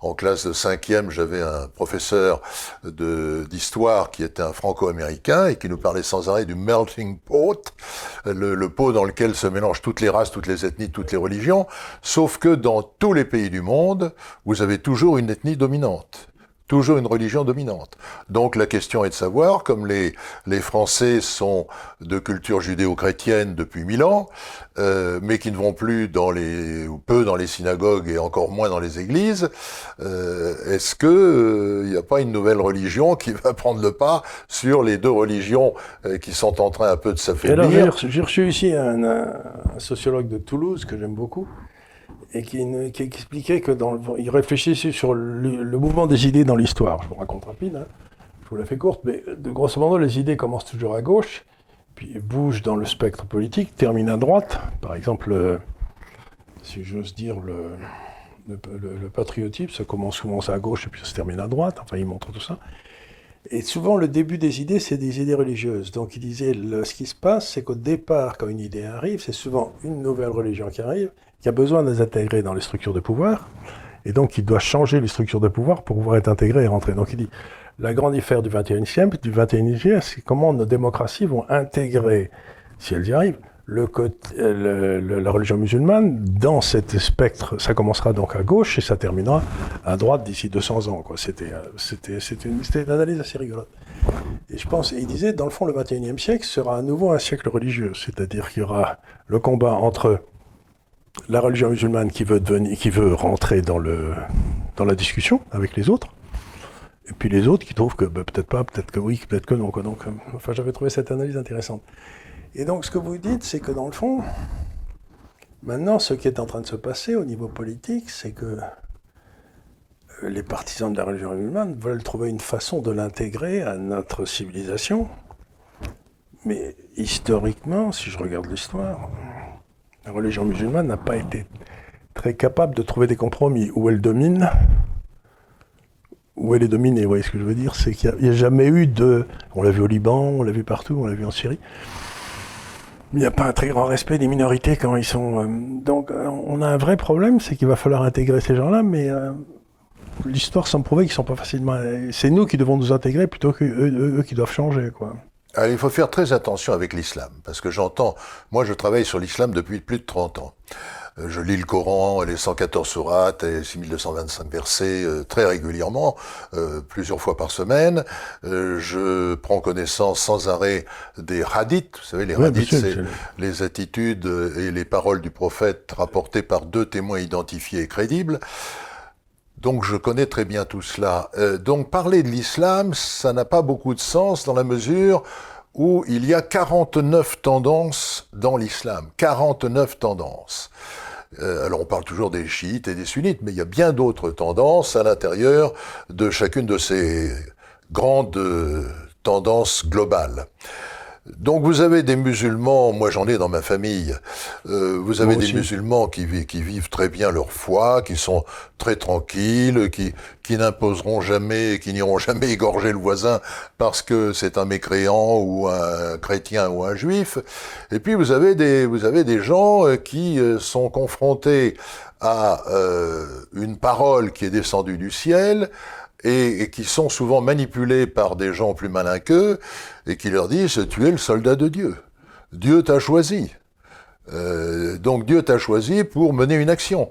en classe de cinquième. J'avais un professeur de d'histoire qui était un franco-américain et qui nous parlait sans arrêt du melting pot, le, le pot dans lequel se mélangent toutes les races, toutes les ethnies, toutes les religions. Sauf que dans tous les pays du monde, vous avez toujours une ethnie dominante. Toujours une religion dominante. Donc la question est de savoir, comme les les Français sont de culture judéo-chrétienne depuis mille ans, euh, mais qui ne vont plus dans les ou peu dans les synagogues et encore moins dans les églises, euh, est-ce que il euh, n'y a pas une nouvelle religion qui va prendre le pas sur les deux religions euh, qui sont en train un peu de s'affaiblir? Et alors, j'ai reçu ici un, un sociologue de Toulouse que j'aime beaucoup, et qui, qui expliquait que dans le, il réfléchissait sur le, le mouvement des idées dans l'histoire. Je vous raconte rapide, hein. Je vous la fais courte, mais de grosso modo, les idées commencent toujours à gauche, puis bougent dans le spectre politique, terminent à droite. Par exemple, euh, si j'ose dire, le, le, le, le patriotisme, ça commence souvent à gauche et puis ça se termine à droite. Enfin, il montre tout ça. Et souvent, le début des idées, c'est des idées religieuses. Donc, il disait, le, ce qui se passe, c'est qu'au départ, quand une idée arrive, c'est souvent une nouvelle religion qui arrive, qui a besoin d'être intégrée dans les structures de pouvoir, et donc il doit changer les structures de pouvoir pour pouvoir être intégré et rentrer. Donc il dit, la grande affaire du vingt et unième siècle, c'est comment nos démocraties vont intégrer, si elles y arrivent, le côté, le, le, la religion musulmane dans cet spectre. Ça commencera donc à gauche et ça terminera à droite d'ici deux cents ans. Quoi. C'était, c'était, c'était, une, c'était une analyse assez rigolote. Et je pense, et il disait, dans le fond, le vingt et unième siècle sera à nouveau un siècle religieux, c'est-à-dire qu'il y aura le combat entre la religion musulmane qui veut devenir, qui veut rentrer dans le, dans la discussion avec les autres, et puis les autres qui trouvent que bah, peut-être pas, peut-être que oui, peut-être que non. Quoi. Donc, enfin, j'avais trouvé cette analyse intéressante. Et donc, ce que vous dites, c'est que dans le fond, maintenant, ce qui est en train de se passer au niveau politique, c'est que les partisans de la religion musulmane veulent trouver une façon de l'intégrer à notre civilisation. Mais historiquement, si je regarde l'histoire, la religion musulmane n'a pas été très capable de trouver des compromis où elle domine, où elle est dominée. Vous voyez ce que je veux dire ? C'est qu'il n'y a, a jamais eu de... On l'a vu au Liban, on l'a vu partout, on l'a vu en Syrie. Il n'y a pas un très grand respect des minorités quand ils sont... Euh, donc on a un vrai problème, c'est qu'il va falloir intégrer ces gens-là, mais euh, l'histoire semble prouver qu'ils ne sont pas facilement... C'est nous qui devons nous intégrer plutôt qu'eux eux, eux qui doivent changer, quoi. Alors, il faut faire très attention avec l'islam, parce que j'entends, moi je travaille sur l'islam depuis plus de trente ans. je lis le Coran, les cent quatorze sourates, les six mille deux cent vingt-cinq versets euh, très régulièrement, euh, plusieurs fois par semaine. Euh, je prends connaissance sans arrêt des hadiths. Vous savez, les hadiths, ouais, c'est les attitudes et les paroles du prophète rapportées par deux témoins identifiés et crédibles. Donc je connais très bien tout cela. Euh, donc parler de l'islam, ça n'a pas beaucoup de sens dans la mesure où il y a quarante-neuf tendances dans l'islam. quarante-neuf tendances. Euh, alors on parle toujours des chiites et des sunnites, mais il y a bien d'autres tendances à l'intérieur de chacune de ces grandes tendances globales. Donc vous avez des musulmans, moi j'en ai dans ma famille, euh, vous avez des musulmans qui, qui vivent très bien leur foi, qui sont très tranquilles, qui, qui n'imposeront jamais, qui n'iront jamais égorger le voisin parce que c'est un mécréant ou un chrétien ou un juif. Et puis vous avez des, vous avez des gens qui sont confrontés à euh, une parole qui est descendue du ciel, Et, et qui sont souvent manipulés par des gens plus malins qu'eux, et qui leur disent « tu es le soldat de Dieu, Dieu t'a choisi, euh, donc Dieu t'a choisi pour mener une action,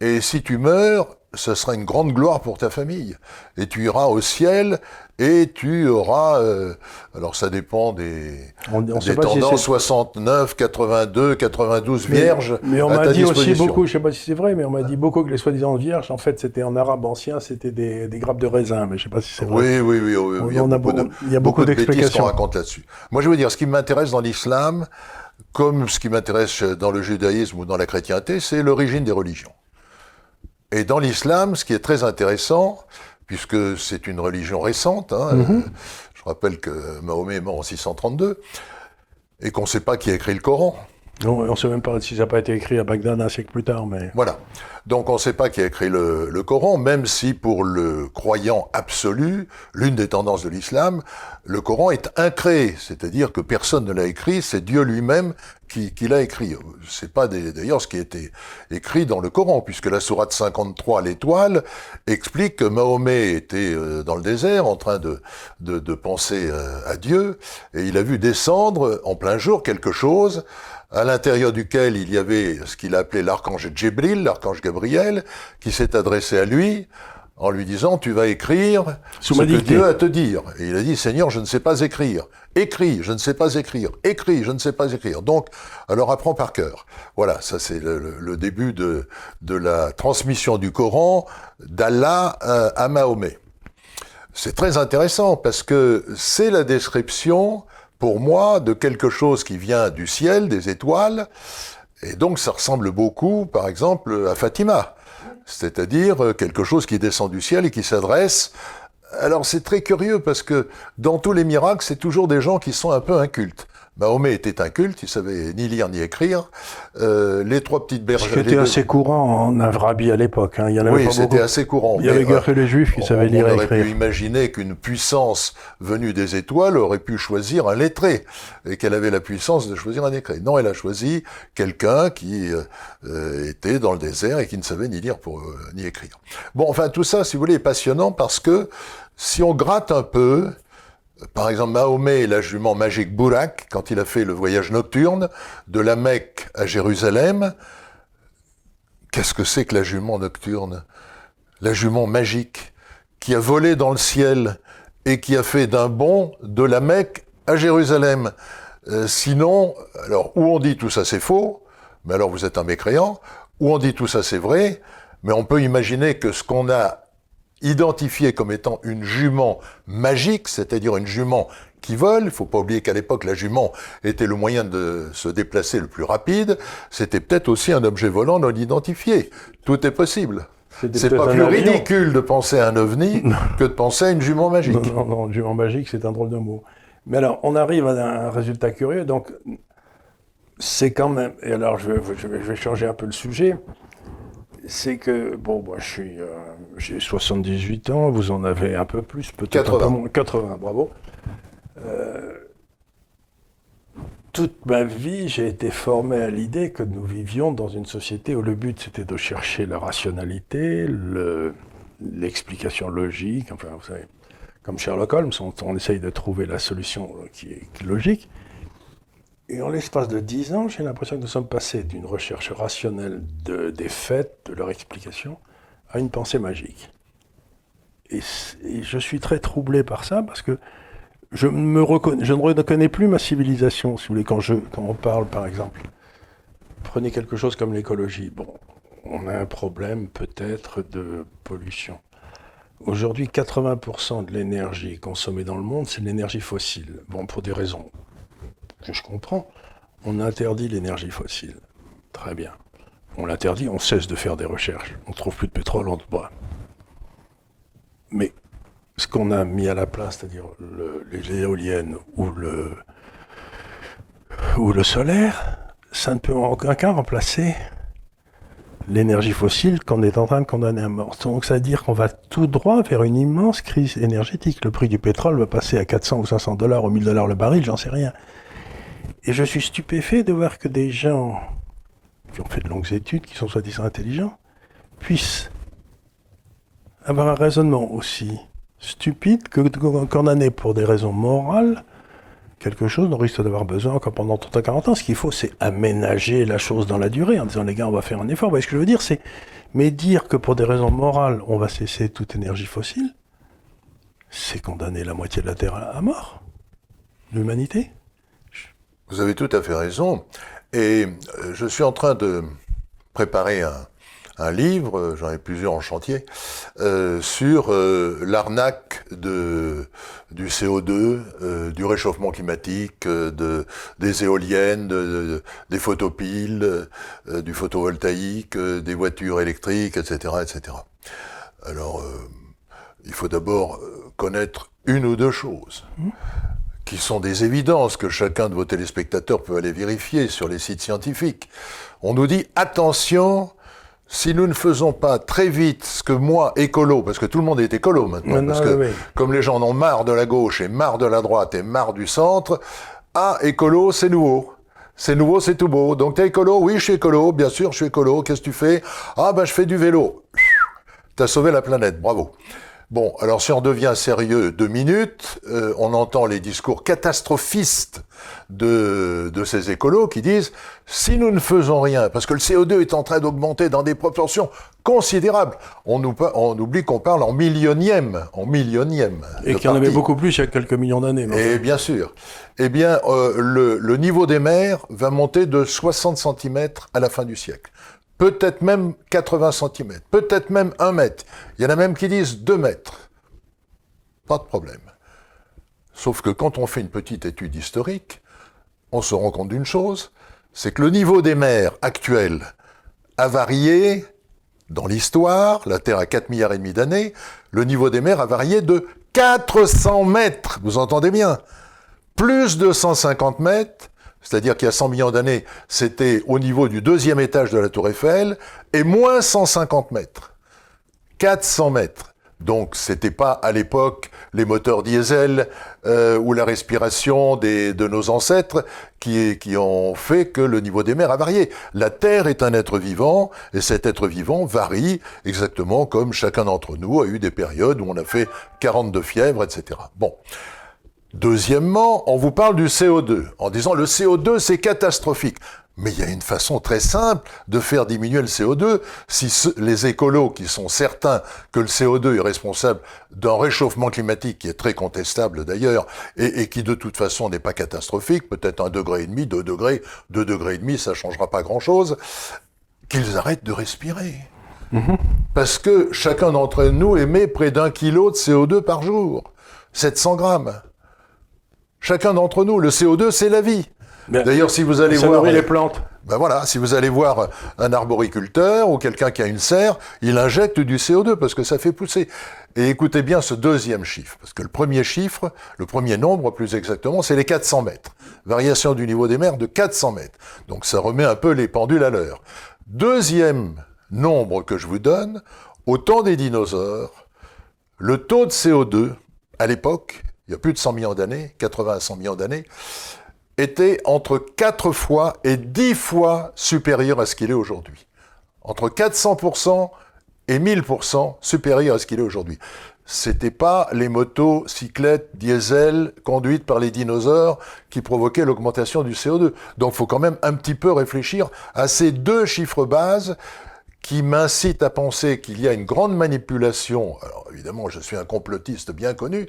et si tu meurs, ce sera une grande gloire pour ta famille, et tu iras au ciel, et tu auras, euh, alors ça dépend des, on, on des tendances si soixante-neuf, quatre-vingt-deux, quatre-vingt-douze mais, vierges mais on à m'a ta dit aussi beaucoup, je sais pas si c'est vrai, mais on m'a dit beaucoup que les soi-disant vierges, en fait, c'était en arabe ancien, c'était des, des grappes de raisin, mais je sais pas si c'est vrai. Oui, oui, oui, oui, oui. Il, y a a beaucoup, de, il y a beaucoup, beaucoup d'explications. Bêtises qu'on raconte là-dessus. Moi, je veux dire, ce qui m'intéresse dans l'islam, comme ce qui m'intéresse dans le judaïsme ou dans la chrétienté, c'est l'origine des religions. Et dans l'islam, ce qui est très intéressant, puisque c'est une religion récente, hein, mm-hmm. je rappelle que Mahomet est mort en six cent trente-deux, et qu'on ne sait pas qui a écrit le Coran. Non, on ne sait même pas si ça n'a pas été écrit à Bagdad un siècle plus tard, mais... Voilà. Donc on ne sait pas qui a écrit le, le Coran, même si pour le croyant absolu, l'une des tendances de l'islam, le Coran est incréé, c'est-à-dire que personne ne l'a écrit, c'est Dieu lui-même qui, qui l'a écrit. C'est pas des, d'ailleurs ce qui était écrit dans le Coran, puisque la sourate cinquante-trois, l'étoile, explique que Mahomet était dans le désert en train de, de, de penser à Dieu, et il a vu descendre en plein jour quelque chose à l'intérieur duquel il y avait ce qu'il appelait l'archange Djibril, l'archange Gabriel, qui s'est adressé à lui en lui disant « tu vas écrire Sous ce que Dieu a te dire ». Et il a dit « Seigneur, je ne sais pas écrire. Écris, je ne sais pas écrire. Écris, je ne sais pas écrire. Donc, alors apprends par cœur ». Voilà, ça c'est le, le début de, de la transmission du Coran d'Allah à, à Mahomet. C'est très intéressant parce que c'est la description... pour moi, de quelque chose qui vient du ciel, des étoiles, et donc ça ressemble beaucoup, par exemple, à Fatima, c'est-à-dire quelque chose qui descend du ciel et qui s'adresse. Alors c'est très curieux parce que dans tous les miracles, c'est toujours des gens qui sont un peu incultes. Mahomet était inculte, il savait ni lire ni écrire. Euh, les trois petites bergères... C'était deux... assez courant en Arabie à l'époque. Hein. Il y en avait oui, pas c'était beaucoup. assez courant. Il y avait guère que les Juifs qui on, savaient lire et écrire. On aurait pu imaginer qu'une puissance venue des étoiles aurait pu choisir un lettré, et qu'elle avait la puissance de choisir un lettré. Non, elle a choisi quelqu'un qui euh, était dans le désert et qui ne savait ni lire pour, euh, ni écrire. Bon, enfin, tout ça, si vous voulez, est passionnant parce que si on gratte un peu... Par exemple, Mahomet et la jument magique Burak, quand il a fait le voyage nocturne de la Mecque à Jérusalem, qu'est-ce que c'est que la jument nocturne ? La jument magique qui a volé dans le ciel et qui a fait d'un bond de la Mecque à Jérusalem. Euh, sinon, alors, où on dit tout ça c'est faux, mais alors vous êtes un mécréant, où on dit tout ça c'est vrai, mais on peut imaginer que ce qu'on a identifié comme étant une jument magique, c'est-à-dire une jument qui vole. Il ne faut pas oublier qu'à l'époque, la jument était le moyen de se déplacer le plus rapide. C'était peut-être aussi un objet volant non identifié. Tout est possible. C'était c'est pas plus ridicule de penser à un ovni non. que de penser à une jument magique. Non, non, non, jument magique, c'est un drôle de mot. Mais alors, on arrive à un résultat curieux. Donc, c'est quand même... Et alors, je vais, je vais, je vais changer un peu le sujet. C'est que, bon, moi, je suis, euh, j'ai soixante-dix-huit ans, vous en avez un peu plus, peut-être quatre-vingts. Pas moins, quatre-vingts, bravo. Euh, toute ma vie, j'ai été formé à l'idée que nous vivions dans une société où le but, c'était de chercher la rationalité, le, l'explication logique, enfin, vous savez, comme Sherlock Holmes, on, on essaye de trouver la solution qui est logique. Et en l'espace de dix ans, j'ai l'impression que nous sommes passés d'une recherche rationnelle de, des faits, de leur explication, à une pensée magique. Et, et je suis très troublé par ça, parce que je, me reconna... je ne reconnais plus ma civilisation, si vous voulez, quand, je... quand on parle, par exemple. Prenez quelque chose comme l'écologie. Bon, on a un problème, peut-être, de pollution. Aujourd'hui, quatre-vingts pour cent de l'énergie consommée dans le monde, c'est de l'énergie fossile. Bon, pour des raisons que je comprends, on interdit l'énergie fossile. Très bien. On l'interdit, on cesse de faire des recherches. On ne trouve plus de pétrole, on ne boit. Mais ce qu'on a mis à la place, c'est-à-dire le, les éoliennes ou le, ou le solaire, ça ne peut en aucun cas remplacer l'énergie fossile qu'on est en train de condamner à mort. Donc ça veut dire qu'on va tout droit vers une immense crise énergétique. Le prix du pétrole va passer à quatre cents ou cinq cents dollars ou mille dollars le baril, j'en sais rien. Et je suis stupéfait de voir que des gens qui ont fait de longues études, qui sont soi-disant intelligents, puissent avoir un raisonnement aussi stupide que de condamner pour des raisons morales quelque chose dont on risque d'avoir besoin encore pendant trente à quarante ans. Ce qu'il faut, c'est aménager la chose dans la durée en disant, les gars, on va faire un effort. Vous voyez ce que je veux dire, c'est, mais dire que pour des raisons morales, on va cesser toute énergie fossile, c'est condamner la moitié de la Terre à mort, l'humanité. Vous avez tout à fait raison. Et je suis en train de préparer un, un livre, j'en ai plusieurs en chantier, euh, sur euh, l'arnaque de, du C O deux, euh, du réchauffement climatique, euh, de, des éoliennes, de, de, des photopiles, euh, du photovoltaïque, euh, des voitures électriques, et cetera, et cetera. Alors, euh, il faut d'abord connaître une ou deux choses. Mmh. Qui sont des évidences que chacun de vos téléspectateurs peut aller vérifier sur les sites scientifiques. On nous dit, attention, si nous ne faisons pas très vite ce que moi, écolo, parce que tout le monde est écolo maintenant, non, parce non, que oui. Comme les gens en ont marre de la gauche et marre de la droite et marre du centre, ah, écolo, c'est nouveau. C'est nouveau, c'est tout beau. Donc t'es écolo? Oui, je suis écolo, bien sûr, je suis écolo. Qu'est-ce que tu fais? Ah, ben je fais du vélo. T'as sauvé la planète, bravo. Bon, alors si on devient sérieux deux minutes, euh, on entend les discours catastrophistes de, de ces écolos qui disent « si nous ne faisons rien, parce que le C O deux est en train d'augmenter dans des proportions considérables », on, on oublie qu'on parle en millionième, en millionième. Et qu'il y en avait beaucoup plus il y a quelques millions d'années. Et bien sûr. Eh bien, euh, le, le niveau des mers va monter de soixante centimètres à la fin du siècle. Peut-être même quatre-vingts centimètres, peut-être même un mètre. Il y en a même qui disent deux mètres. Pas de problème. Sauf que quand on fait une petite étude historique, on se rend compte d'une chose, c'est que le niveau des mers actuel a varié dans l'histoire, la Terre a quatre milliards et demi d'années, le niveau des mers a varié de quatre cents mètres, vous entendez bien. Plus de cent cinquante mètres, c'est-à-dire qu'il y a cent millions d'années, c'était au niveau du deuxième étage de la Tour Eiffel, et moins cent cinquante mètres, quatre cents mètres. Donc, c'était pas à l'époque les moteurs diesel euh, ou la respiration des, de nos ancêtres qui, qui ont fait que le niveau des mers a varié. La Terre est un être vivant, et cet être vivant varie exactement comme chacun d'entre nous a eu des périodes où on a fait quarante-deux fièvres, et cetera. Bon. Deuxièmement, on vous parle du C O deux, en disant le C O deux c'est catastrophique. Mais il y a une façon très simple de faire diminuer le C O deux. Si ce, les écolos qui sont certains que le C O deux est responsable d'un réchauffement climatique qui est très contestable d'ailleurs, et, et qui de toute façon n'est pas catastrophique, peut-être un degré et demi, deux degrés, deux degrés et demi, ça changera pas grand-chose, qu'ils arrêtent de respirer. Mmh. Parce que chacun d'entre nous émet près d'un kilo de C O deux par jour, sept cents grammes. Chacun d'entre nous, le C O deux, c'est la vie. Bien, d'ailleurs, si vous allez voir les plantes, ben voilà, si vous allez voir un arboriculteur ou quelqu'un qui a une serre, il injecte du C O deux parce que ça fait pousser. Et écoutez bien ce deuxième chiffre, parce que le premier chiffre, le premier nombre plus exactement, c'est les quatre cents mètres. Variation du niveau des mers de quatre cents mètres. Donc ça remet un peu les pendules à l'heure. Deuxième nombre que je vous donne, au temps des dinosaures, le taux de C O deux à l'époque, il y a plus de cent millions d'années, quatre-vingts à cent millions d'années, était entre quatre fois et dix fois supérieur à ce qu'il est aujourd'hui. Entre quatre cents pour cent et mille pour cent supérieur à ce qu'il est aujourd'hui. C'était pas les motos, cyclettes, diesel conduites par les dinosaures qui provoquaient l'augmentation du C O deux. Donc, faut quand même un petit peu réfléchir à ces deux chiffres bases qui m'incitent à penser qu'il y a une grande manipulation. Alors, évidemment, je suis un complotiste bien connu.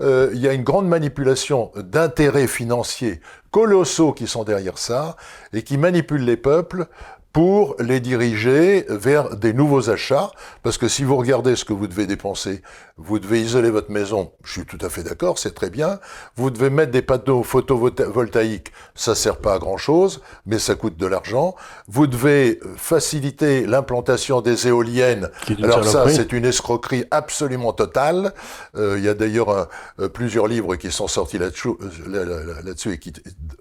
Euh, il y a une grande manipulation d'intérêts financiers colossaux qui sont derrière ça et qui manipulent les peuples pour les diriger vers des nouveaux achats, parce que si vous regardez ce que vous devez dépenser, vous devez isoler votre maison, je suis tout à fait d'accord, c'est très bien, vous devez mettre des panneaux photovoltaïques, ça sert pas à grand-chose, mais ça coûte de l'argent, vous devez faciliter l'implantation des éoliennes, alors ça c'est une escroquerie absolument totale, euh, il y a d'ailleurs un, euh, plusieurs livres qui sont sortis là-dessus, là, là, là-dessus et qui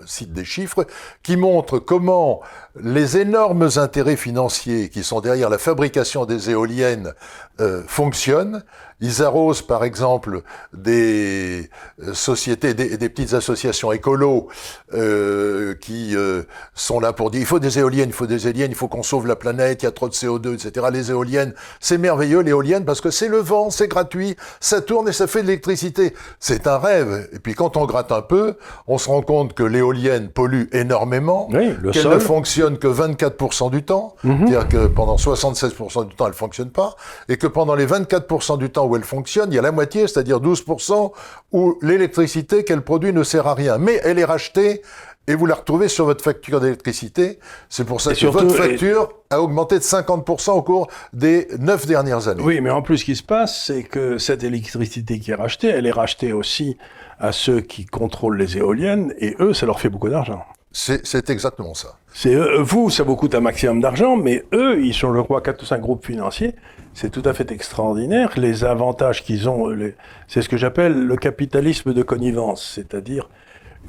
citent des chiffres, qui montrent comment les énormes intérêts financiers qui sont derrière la fabrication des éoliennes euh, fonctionnent. Ils arrosent par exemple des sociétés, des, des petites associations écolos euh, qui euh, sont là pour dire il faut des éoliennes, il faut des éoliennes, il faut qu'on sauve la planète, il y a trop de C O deux, et cetera. Les éoliennes, c'est merveilleux l'éolienne parce que c'est le vent, c'est gratuit, ça tourne et ça fait de l'électricité. C'est un rêve. Et puis quand on gratte un peu, on se rend compte que l'éolienne pollue énormément, oui, qu'elle sol. ne fonctionne que vingt-quatre pour cent du temps, mmh. c'est-à-dire que pendant soixante-seize pour cent du temps elle ne fonctionne pas, et que pendant les vingt-quatre pour cent du temps où elle fonctionne, il y a la moitié, c'est-à-dire douze pour cent, où l'électricité qu'elle produit ne sert à rien. Mais elle est rachetée et vous la retrouvez sur votre facture d'électricité. C'est pour ça et que surtout, votre facture et... a augmenté de cinquante pour cent au cours des neuf dernières années. Oui, mais en plus, ce qui se passe, c'est que cette électricité qui est rachetée, elle est rachetée aussi à ceux qui contrôlent les éoliennes et eux, ça leur fait beaucoup d'argent. C'est, c'est exactement ça. C'est eux, vous, ça vous coûte un maximum d'argent, mais eux, ils sont, je crois, quatre ou cinq groupes financiers. C'est tout à fait extraordinaire. Les avantages qu'ils ont, les... c'est ce que j'appelle le capitalisme de connivence, c'est-à-dire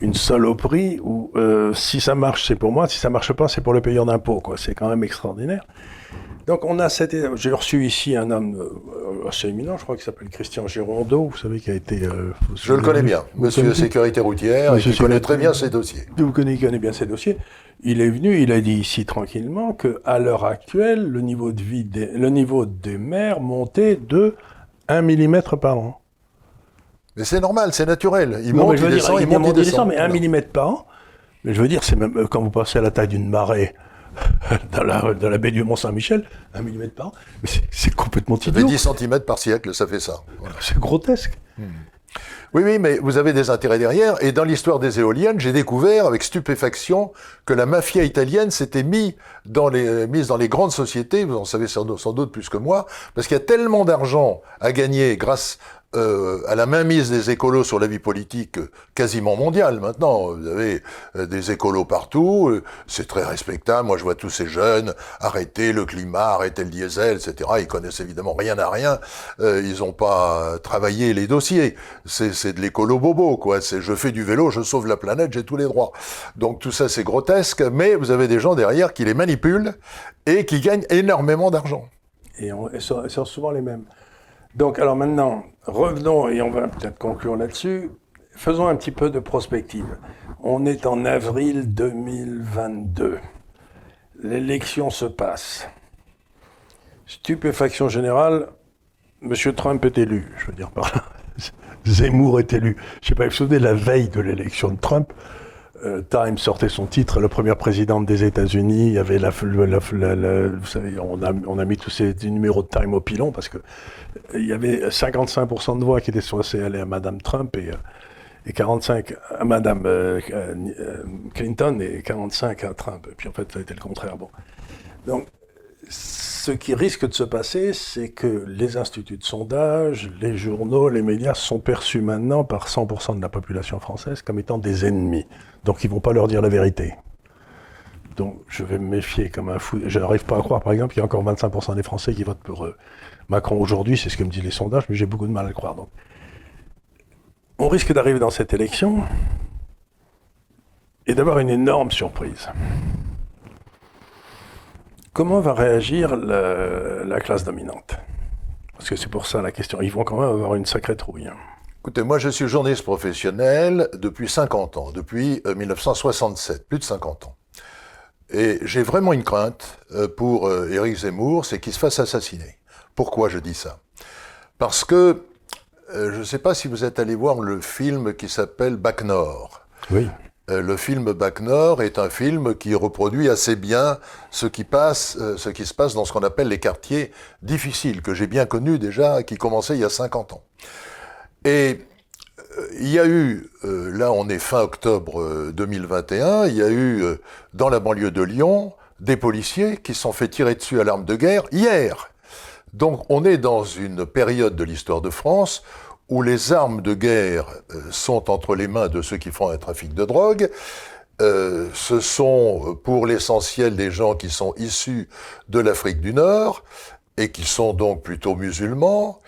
une saloperie où euh, si ça marche, c'est pour moi, si ça marche pas, c'est pour le payeur d'impôts, quoi. C'est quand même extraordinaire. Donc on a cette... J'ai reçu ici un homme assez éminent, je crois qu'il s'appelle Christian Girondeau, vous savez, qui a été... Euh, je le connais bien, monsieur de sécurité routière, monsieur et qui connaît la... très bien ses dossiers. Vous connaissez bien ses dossiers. Il est venu, il a dit ici tranquillement qu'à l'heure actuelle, le niveau de vie des, le niveau des mers montait de un millimètre par an. Mais c'est normal, c'est naturel. Il non, monte, il descend, dire, il monte, il descend. Mais un millimètre par an, mais je veux dire, c'est même quand vous passez à la taille d'une marée... Dans la, dans la baie du Mont-Saint-Michel, un millimètre par an, mais c'est, c'est complètement idiot. dix centimètres par siècle, ça fait ça. Voilà. C'est grotesque. Hmm. Oui, oui, mais vous avez des intérêts derrière, et dans l'histoire des éoliennes, j'ai découvert avec stupéfaction que la mafia italienne s'était mise dans les, mise dans les grandes sociétés, vous en savez sans doute plus que moi, parce qu'il y a tellement d'argent à gagner grâce... Euh, à la mainmise des écolos sur la vie politique euh, quasiment mondiale. Maintenant, vous avez euh, des écolos partout, euh, c'est très respectable. Moi, je vois tous ces jeunes arrêter le climat, arrêter le diesel, et cetera. Ils connaissent évidemment rien à rien. Euh, ils n'ont pas euh, travaillé les dossiers. C'est, c'est de l'écolo bobo, quoi. C'est je fais du vélo, je sauve la planète, j'ai tous les droits. Donc tout ça, c'est grotesque. Mais vous avez des gens derrière qui les manipulent et qui gagnent énormément d'argent. Et, on, et sont, sont souvent les mêmes. Donc, alors maintenant, revenons, et on va peut-être conclure là-dessus, faisons un petit peu de prospective. On est en avril deux mille vingt-deux. L'élection se passe. Stupéfaction générale, M. Trump est élu, je veux dire par là. Zemmour est élu. Je ne sais pas, vous vous souvenez, la veille de l'élection de Trump, euh, Time sortait son titre, la première présidente des États-Unis, il y avait la, la, la, la, la vous savez, on a, on a mis tous ces numéros de Time au pilon parce que il y avait cinquante-cinq pour cent de voix qui étaient censées aller à Madame Trump et, et quarante-cinq à Madame euh, Clinton et quarante-cinq à Trump. Et puis en fait, ça a été le contraire. Bon. Donc, ce qui risque de se passer, c'est que les instituts de sondage, les journaux, les médias sont perçus maintenant par cent pour cent de la population française comme étant des ennemis. Donc, ils ne vont pas leur dire la vérité. Donc, je vais me méfier comme un fou. Je n'arrive pas à croire, par exemple, qu'il y a encore vingt-cinq pour cent des Français qui votent pour eux. Macron aujourd'hui, c'est ce que me disent les sondages, mais j'ai beaucoup de mal à le croire. Donc, on risque d'arriver dans cette élection et d'avoir une énorme surprise. Comment va réagir la, la classe dominante? Parce que c'est pour ça la question. Ils vont quand même avoir une sacrée trouille. Hein. Écoutez, moi je suis journaliste professionnel depuis cinquante ans, depuis mille neuf cent soixante-sept, plus de cinquante ans. Et j'ai vraiment une crainte pour Éric Zemmour, c'est qu'il se fasse assassiner. Pourquoi je dis ça ? Parce que Euh, je ne sais pas si vous êtes allé voir le film qui s'appelle Bac Nord. Oui. Euh, le film Bac Nord est un film qui reproduit assez bien ce qui, passe, euh, ce qui se passe dans ce qu'on appelle les quartiers difficiles, que j'ai bien connus déjà, qui commençaient il y a cinquante ans. Et euh, il y a eu, euh, là on est fin octobre euh, deux mille vingt et un, il y a eu euh, dans la banlieue de Lyon des policiers qui se sont fait tirer dessus à l'arme de guerre hier. Donc on est dans une période de l'histoire de France où les armes de guerre sont entre les mains de ceux qui font un trafic de drogue. Euh, ce sont pour l'essentiel des gens qui sont issus de l'Afrique du Nord et qui sont donc plutôt musulmans.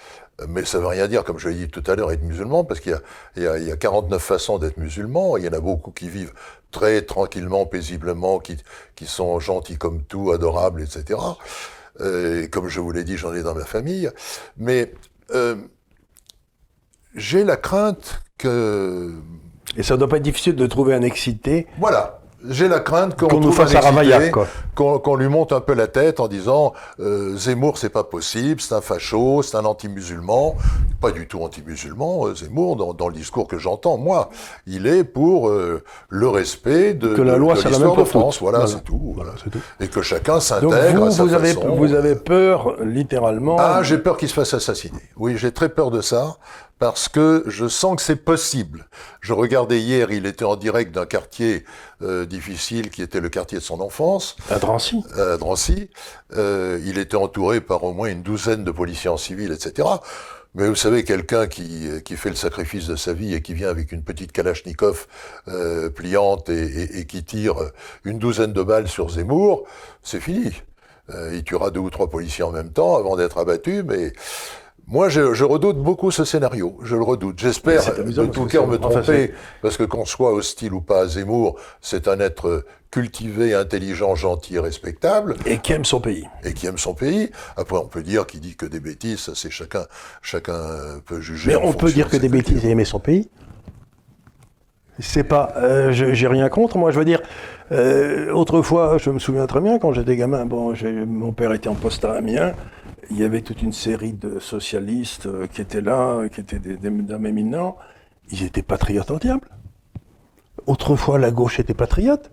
Mais ça ne veut rien dire, comme je l'ai dit tout à l'heure, être musulman, parce qu'il y a, il y a, il y a quarante-neuf façons d'être musulman. Il y en a beaucoup qui vivent très tranquillement, paisiblement, qui, qui sont gentils comme tout, adorables, et cetera. Euh, et comme je vous l'ai dit, j'en ai dans ma famille. Mais euh, j'ai la crainte que... Et ça ne doit pas être difficile de trouver un excité. Voilà. J'ai la crainte qu'on, qu'on nous fasse à Ravaillac, quoi. Qu'on, qu'on lui monte un peu la tête en disant euh, Zemmour, c'est pas possible, c'est un facho, c'est un anti-musulman. Pas du tout anti-musulman, euh, Zemmour, dans, dans le discours que j'entends, moi. Il est pour euh, le respect de, que la loi, de, de l'histoire de France. Voilà, voilà. C'est tout, voilà, c'est tout. Et que chacun s'intègre vous, à sa vous façon. Avez, vous avez peur, littéralement... Ah, j'ai peur qu'il se fasse assassiner. Oui, j'ai très peur de ça. Parce que je sens que c'est possible. Je regardais hier, il était en direct d'un quartier euh, difficile qui était le quartier de son enfance. À Drancy. À Drancy. Euh, il était entouré par au moins une douzaine de policiers en civil, et cetera. Mais vous savez, quelqu'un qui qui fait le sacrifice de sa vie et qui vient avec une petite Kalachnikov euh, pliante et, et, et qui tire une douzaine de balles sur Zemmour, c'est fini. Euh, il tuera deux ou trois policiers en même temps avant d'être abattu, mais... Moi, je, je redoute beaucoup ce scénario, je le redoute. J'espère de tout cœur me tromper, enfin, parce que qu'on soit hostile ou pas à Zemmour, c'est un être cultivé, intelligent, gentil, respectable. Et qui aime son pays. Et qui aime son pays. Après, on peut dire qu'il dit que des bêtises, ça c'est chacun, chacun peut juger. Mais on peut dire que des bêtises et aimer son pays. C'est pas, euh, je, j'ai rien contre. Moi, je veux dire, euh, autrefois, je me souviens très bien quand j'étais gamin. Bon, j'ai, mon père était en poste à Amiens. Il y avait toute une série de socialistes euh, qui étaient là, qui étaient des, des dames éminents. Ils étaient patriotes en diable. Autrefois, la gauche était patriote.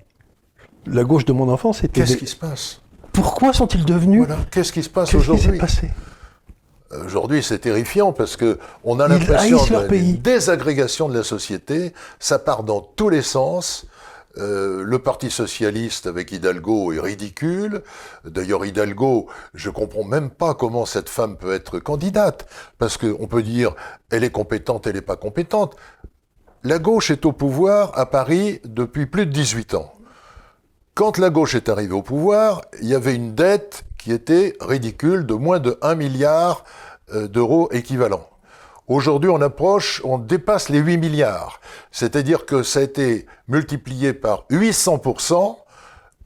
La gauche de mon enfance était. Qu'est-ce des... qui se passe ? Pourquoi sont-ils devenus ? Voilà. Qu'est-ce qui se passe Qu'est-ce aujourd'hui ? Qu'est-ce qui s'est passé ? Aujourd'hui, c'est terrifiant parce que on a l'impression d'une désagrégation de la société. Ça part dans tous les sens. Euh, le Parti socialiste avec Hidalgo est ridicule. D'ailleurs, Hidalgo, je comprends même pas comment cette femme peut être candidate. Parce que on peut dire, elle est compétente, elle est pas compétente. La gauche est au pouvoir à Paris depuis plus de dix-huit ans. Quand la gauche est arrivée au pouvoir, il y avait une dette qui était ridicule, de moins de un milliard d'euros équivalent. Aujourd'hui, on approche, on dépasse les huit milliards. C'est-à-dire que ça a été multiplié par huit cents pour cent,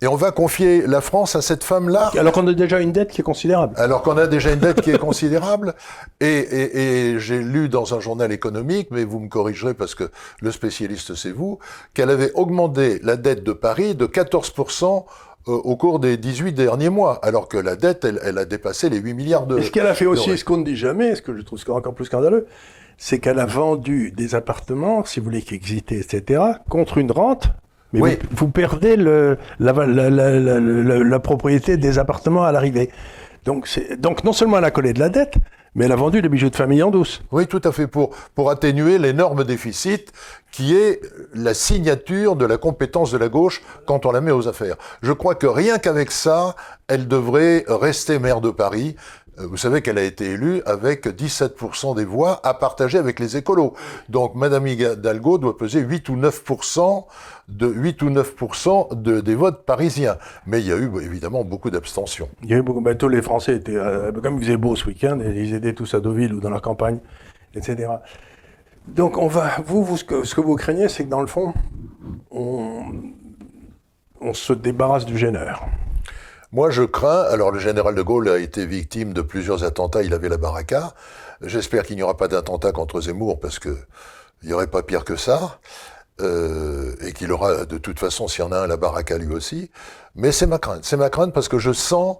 et on va confier la France à cette femme-là. Alors qu'on a déjà une dette qui est considérable. Alors qu'on a déjà une dette qui est considérable. Et, et, et j'ai lu dans un journal économique, mais vous me corrigerez parce que le spécialiste c'est vous, qu'elle avait augmenté la dette de Paris de quatorze pour cent au cours des dix-huit derniers mois, alors que la dette, elle, elle a dépassé les huit milliards d'euros. Et ce qu'elle a fait aussi, ce qu'on ne dit jamais, ce que je trouve encore plus scandaleux, c'est qu'elle a vendu des appartements, si vous voulez, qui existaient, et cetera, contre une rente. Mais oui. vous, vous perdez le, la, la, la, la, la, la propriété des appartements à l'arrivée. Donc, c'est, donc non seulement elle a collé de la dette, mais elle a vendu les bijoux de famille en douce. Oui, tout à fait, pour, pour atténuer l'énorme déficit qui est la signature de la compétence de la gauche quand on la met aux affaires. Je crois que rien qu'avec ça, elle devrait rester maire de Paris. Vous savez qu'elle a été élue avec dix-sept pour cent des voix à partager avec les écolos. Donc Madame Hidalgo doit peser huit ou neuf pour cent de huit ou neuf pour cent de, des votes parisiens. Mais il y a eu évidemment beaucoup d'abstention. Il y a eu beaucoup. Ben, tous les Français étaient, euh, comme il faisait beau ce week-end, ils étaient tous à Deauville ou dans la campagne, et cetera. Donc on va, vous, vous ce, que, ce que vous craignez, c'est que dans le fond, on, on se débarrasse du gêneur. Moi, je crains, alors le général de Gaulle a été victime de plusieurs attentats, il avait la baraka. J'espère qu'il n'y aura pas d'attentat contre Zemmour, parce que il n'y aurait pas pire que ça. Euh, et qu'il aura, de toute façon, s'il y en a un, la baraka lui aussi. Mais c'est ma crainte. C'est ma crainte parce que je sens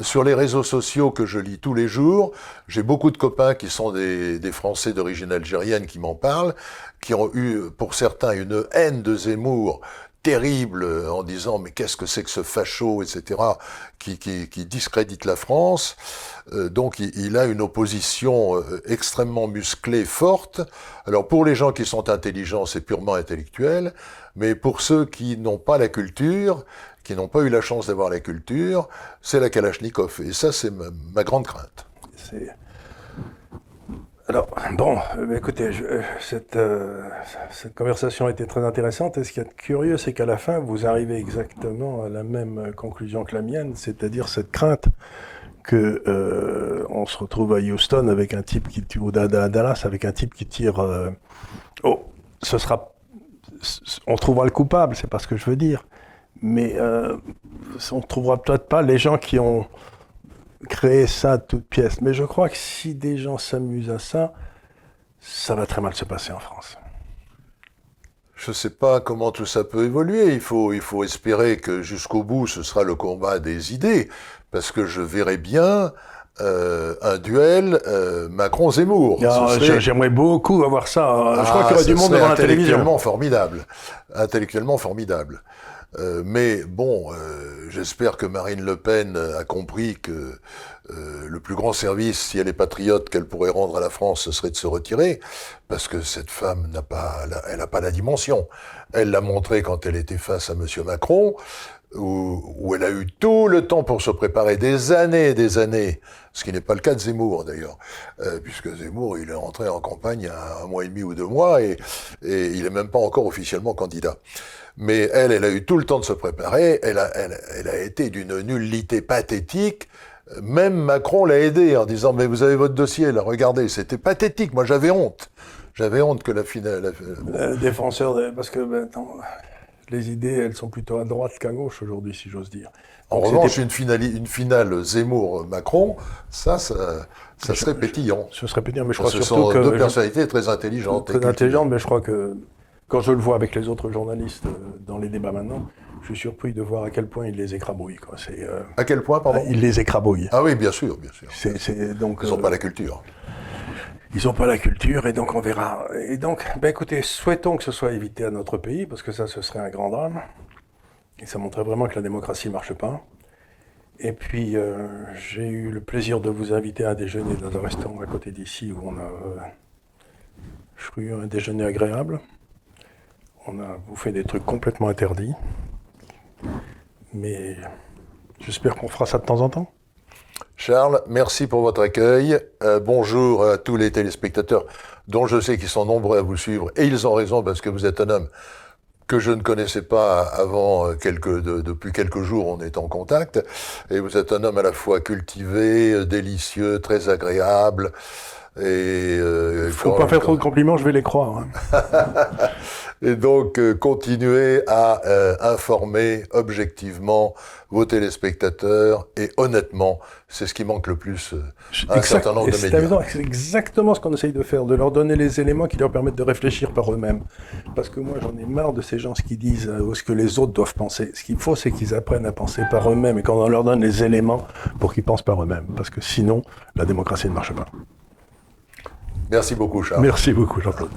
Sur les réseaux sociaux que je lis tous les jours, j'ai beaucoup de copains qui sont des, des Français d'origine algérienne qui m'en parlent, qui ont eu pour certains une haine de Zemmour terrible en disant mais qu'est-ce que c'est que ce facho, et cetera, qui, qui, qui discrédite la France. Euh, donc il, il a une opposition euh, extrêmement musclée, forte. Alors pour les gens qui sont intelligents, c'est purement intellectuel, mais pour ceux qui n'ont pas la culture, qui n'ont pas eu la chance d'avoir la culture, c'est la Kalachnikov. Et ça, c'est ma, ma grande crainte. C'est... Alors, bon, écoutez, je, cette, euh, cette conversation était très intéressante. Et ce qui est curieux, c'est qu'à la fin, vous arrivez exactement à la même conclusion que la mienne, c'est-à-dire cette crainte que euh, on se retrouve à Houston avec un type qui tire, ou à Dallas avec un type qui tire. Euh, oh, ce sera, on trouvera le coupable, c'est pas ce que je veux dire. Mais euh, on ne trouvera peut-être pas les gens qui ont créé ça de toutes pièces. Mais je crois que si des gens s'amusent à ça, ça va très mal se passer en France. Je ne sais pas comment tout ça peut évoluer. Il faut, il faut espérer que jusqu'au bout, ce sera le combat des idées. Parce que je verrai bien euh, un duel euh, Macron-Zemmour. Ah, serait... J'aimerais beaucoup avoir ça. Ah, je crois qu'il y aurait du monde devant la télévision. Intellectuellement formidable. Intellectuellement formidable. Euh, mais bon, euh, j'espère que Marine Le Pen a compris que euh, le plus grand service, si elle est patriote, qu'elle pourrait rendre à la France, ce serait de se retirer, parce que cette femme n'a pas, la, elle n'a pas la dimension. Elle l'a montré quand elle était face à Monsieur Macron, où, où elle a eu tout le temps pour se préparer, des années et des années, ce qui n'est pas le cas de Zemmour d'ailleurs, euh, puisque Zemmour, il est rentré en campagne il y a un mois et demi ou deux mois, et, et il n'est même pas encore officiellement candidat. Mais elle, elle a eu tout le temps de se préparer, elle a, elle, elle a été d'une nullité pathétique, même Macron l'a aidée en disant « mais vous avez votre dossier, là, regardez, c'était pathétique, moi j'avais honte, j'avais honte que la finale… » la... Le défenseur, de... parce que ben, attends, les idées, elles sont plutôt à droite qu'à gauche aujourd'hui, si j'ose dire. En Donc, revanche, une finale, une finale Zemmour-Macron, ça, ça, ça serait je, pétillant. Ce serait pétillant, mais je crois surtout que… Ce sont que, deux personnalités je... très intelligentes. Très intelligentes, mais je crois que… Quand je le vois avec les autres journalistes dans les débats maintenant, je suis surpris de voir à quel point ils les écrabouillent. Quoi. C'est, euh, à quel point, pardon ? Ils les écrabouillent. Ah oui, bien sûr, bien sûr. C'est, c'est, donc, ils n'ont euh, pas la culture. Ils n'ont pas la culture, et donc on verra. Et donc, ben écoutez, souhaitons que ce soit évité à notre pays, parce que ça, ce serait un grand drame. Et ça montrait vraiment que la démocratie ne marche pas. Et puis, euh, j'ai eu le plaisir de vous inviter à déjeuner dans un restaurant à côté d'ici, où on a, euh, je crois, eu un déjeuner agréable. On a bouffé des trucs complètement interdits, mais j'espère qu'on fera ça de temps en temps. Charles, merci pour votre accueil. Euh, bonjour à tous les téléspectateurs, dont je sais qu'ils sont nombreux à vous suivre, et ils ont raison parce que vous êtes un homme que je ne connaissais pas avant, quelques, de, depuis quelques jours on est en contact, et vous êtes un homme à la fois cultivé, délicieux, très agréable. Il euh, ne faut quand, pas faire quand... trop de compliments, je vais les croire. Hein. Et donc, euh, continuez à euh, informer objectivement vos téléspectateurs, et honnêtement, c'est ce qui manque le plus euh, à un exact... certain nombre de médias. Amusant, c'est exactement ce qu'on essaye de faire, de leur donner les éléments qui leur permettent de réfléchir par eux-mêmes. Parce que moi, j'en ai marre de ces gens ce qu'ils disent euh, ou ce que les autres doivent penser. Ce qu'il faut, c'est qu'ils apprennent à penser par eux-mêmes, et qu'on on leur donne les éléments pour qu'ils pensent par eux-mêmes. Parce que sinon, la démocratie ne marche pas. Merci beaucoup, Charles. Merci beaucoup, Jean-Claude.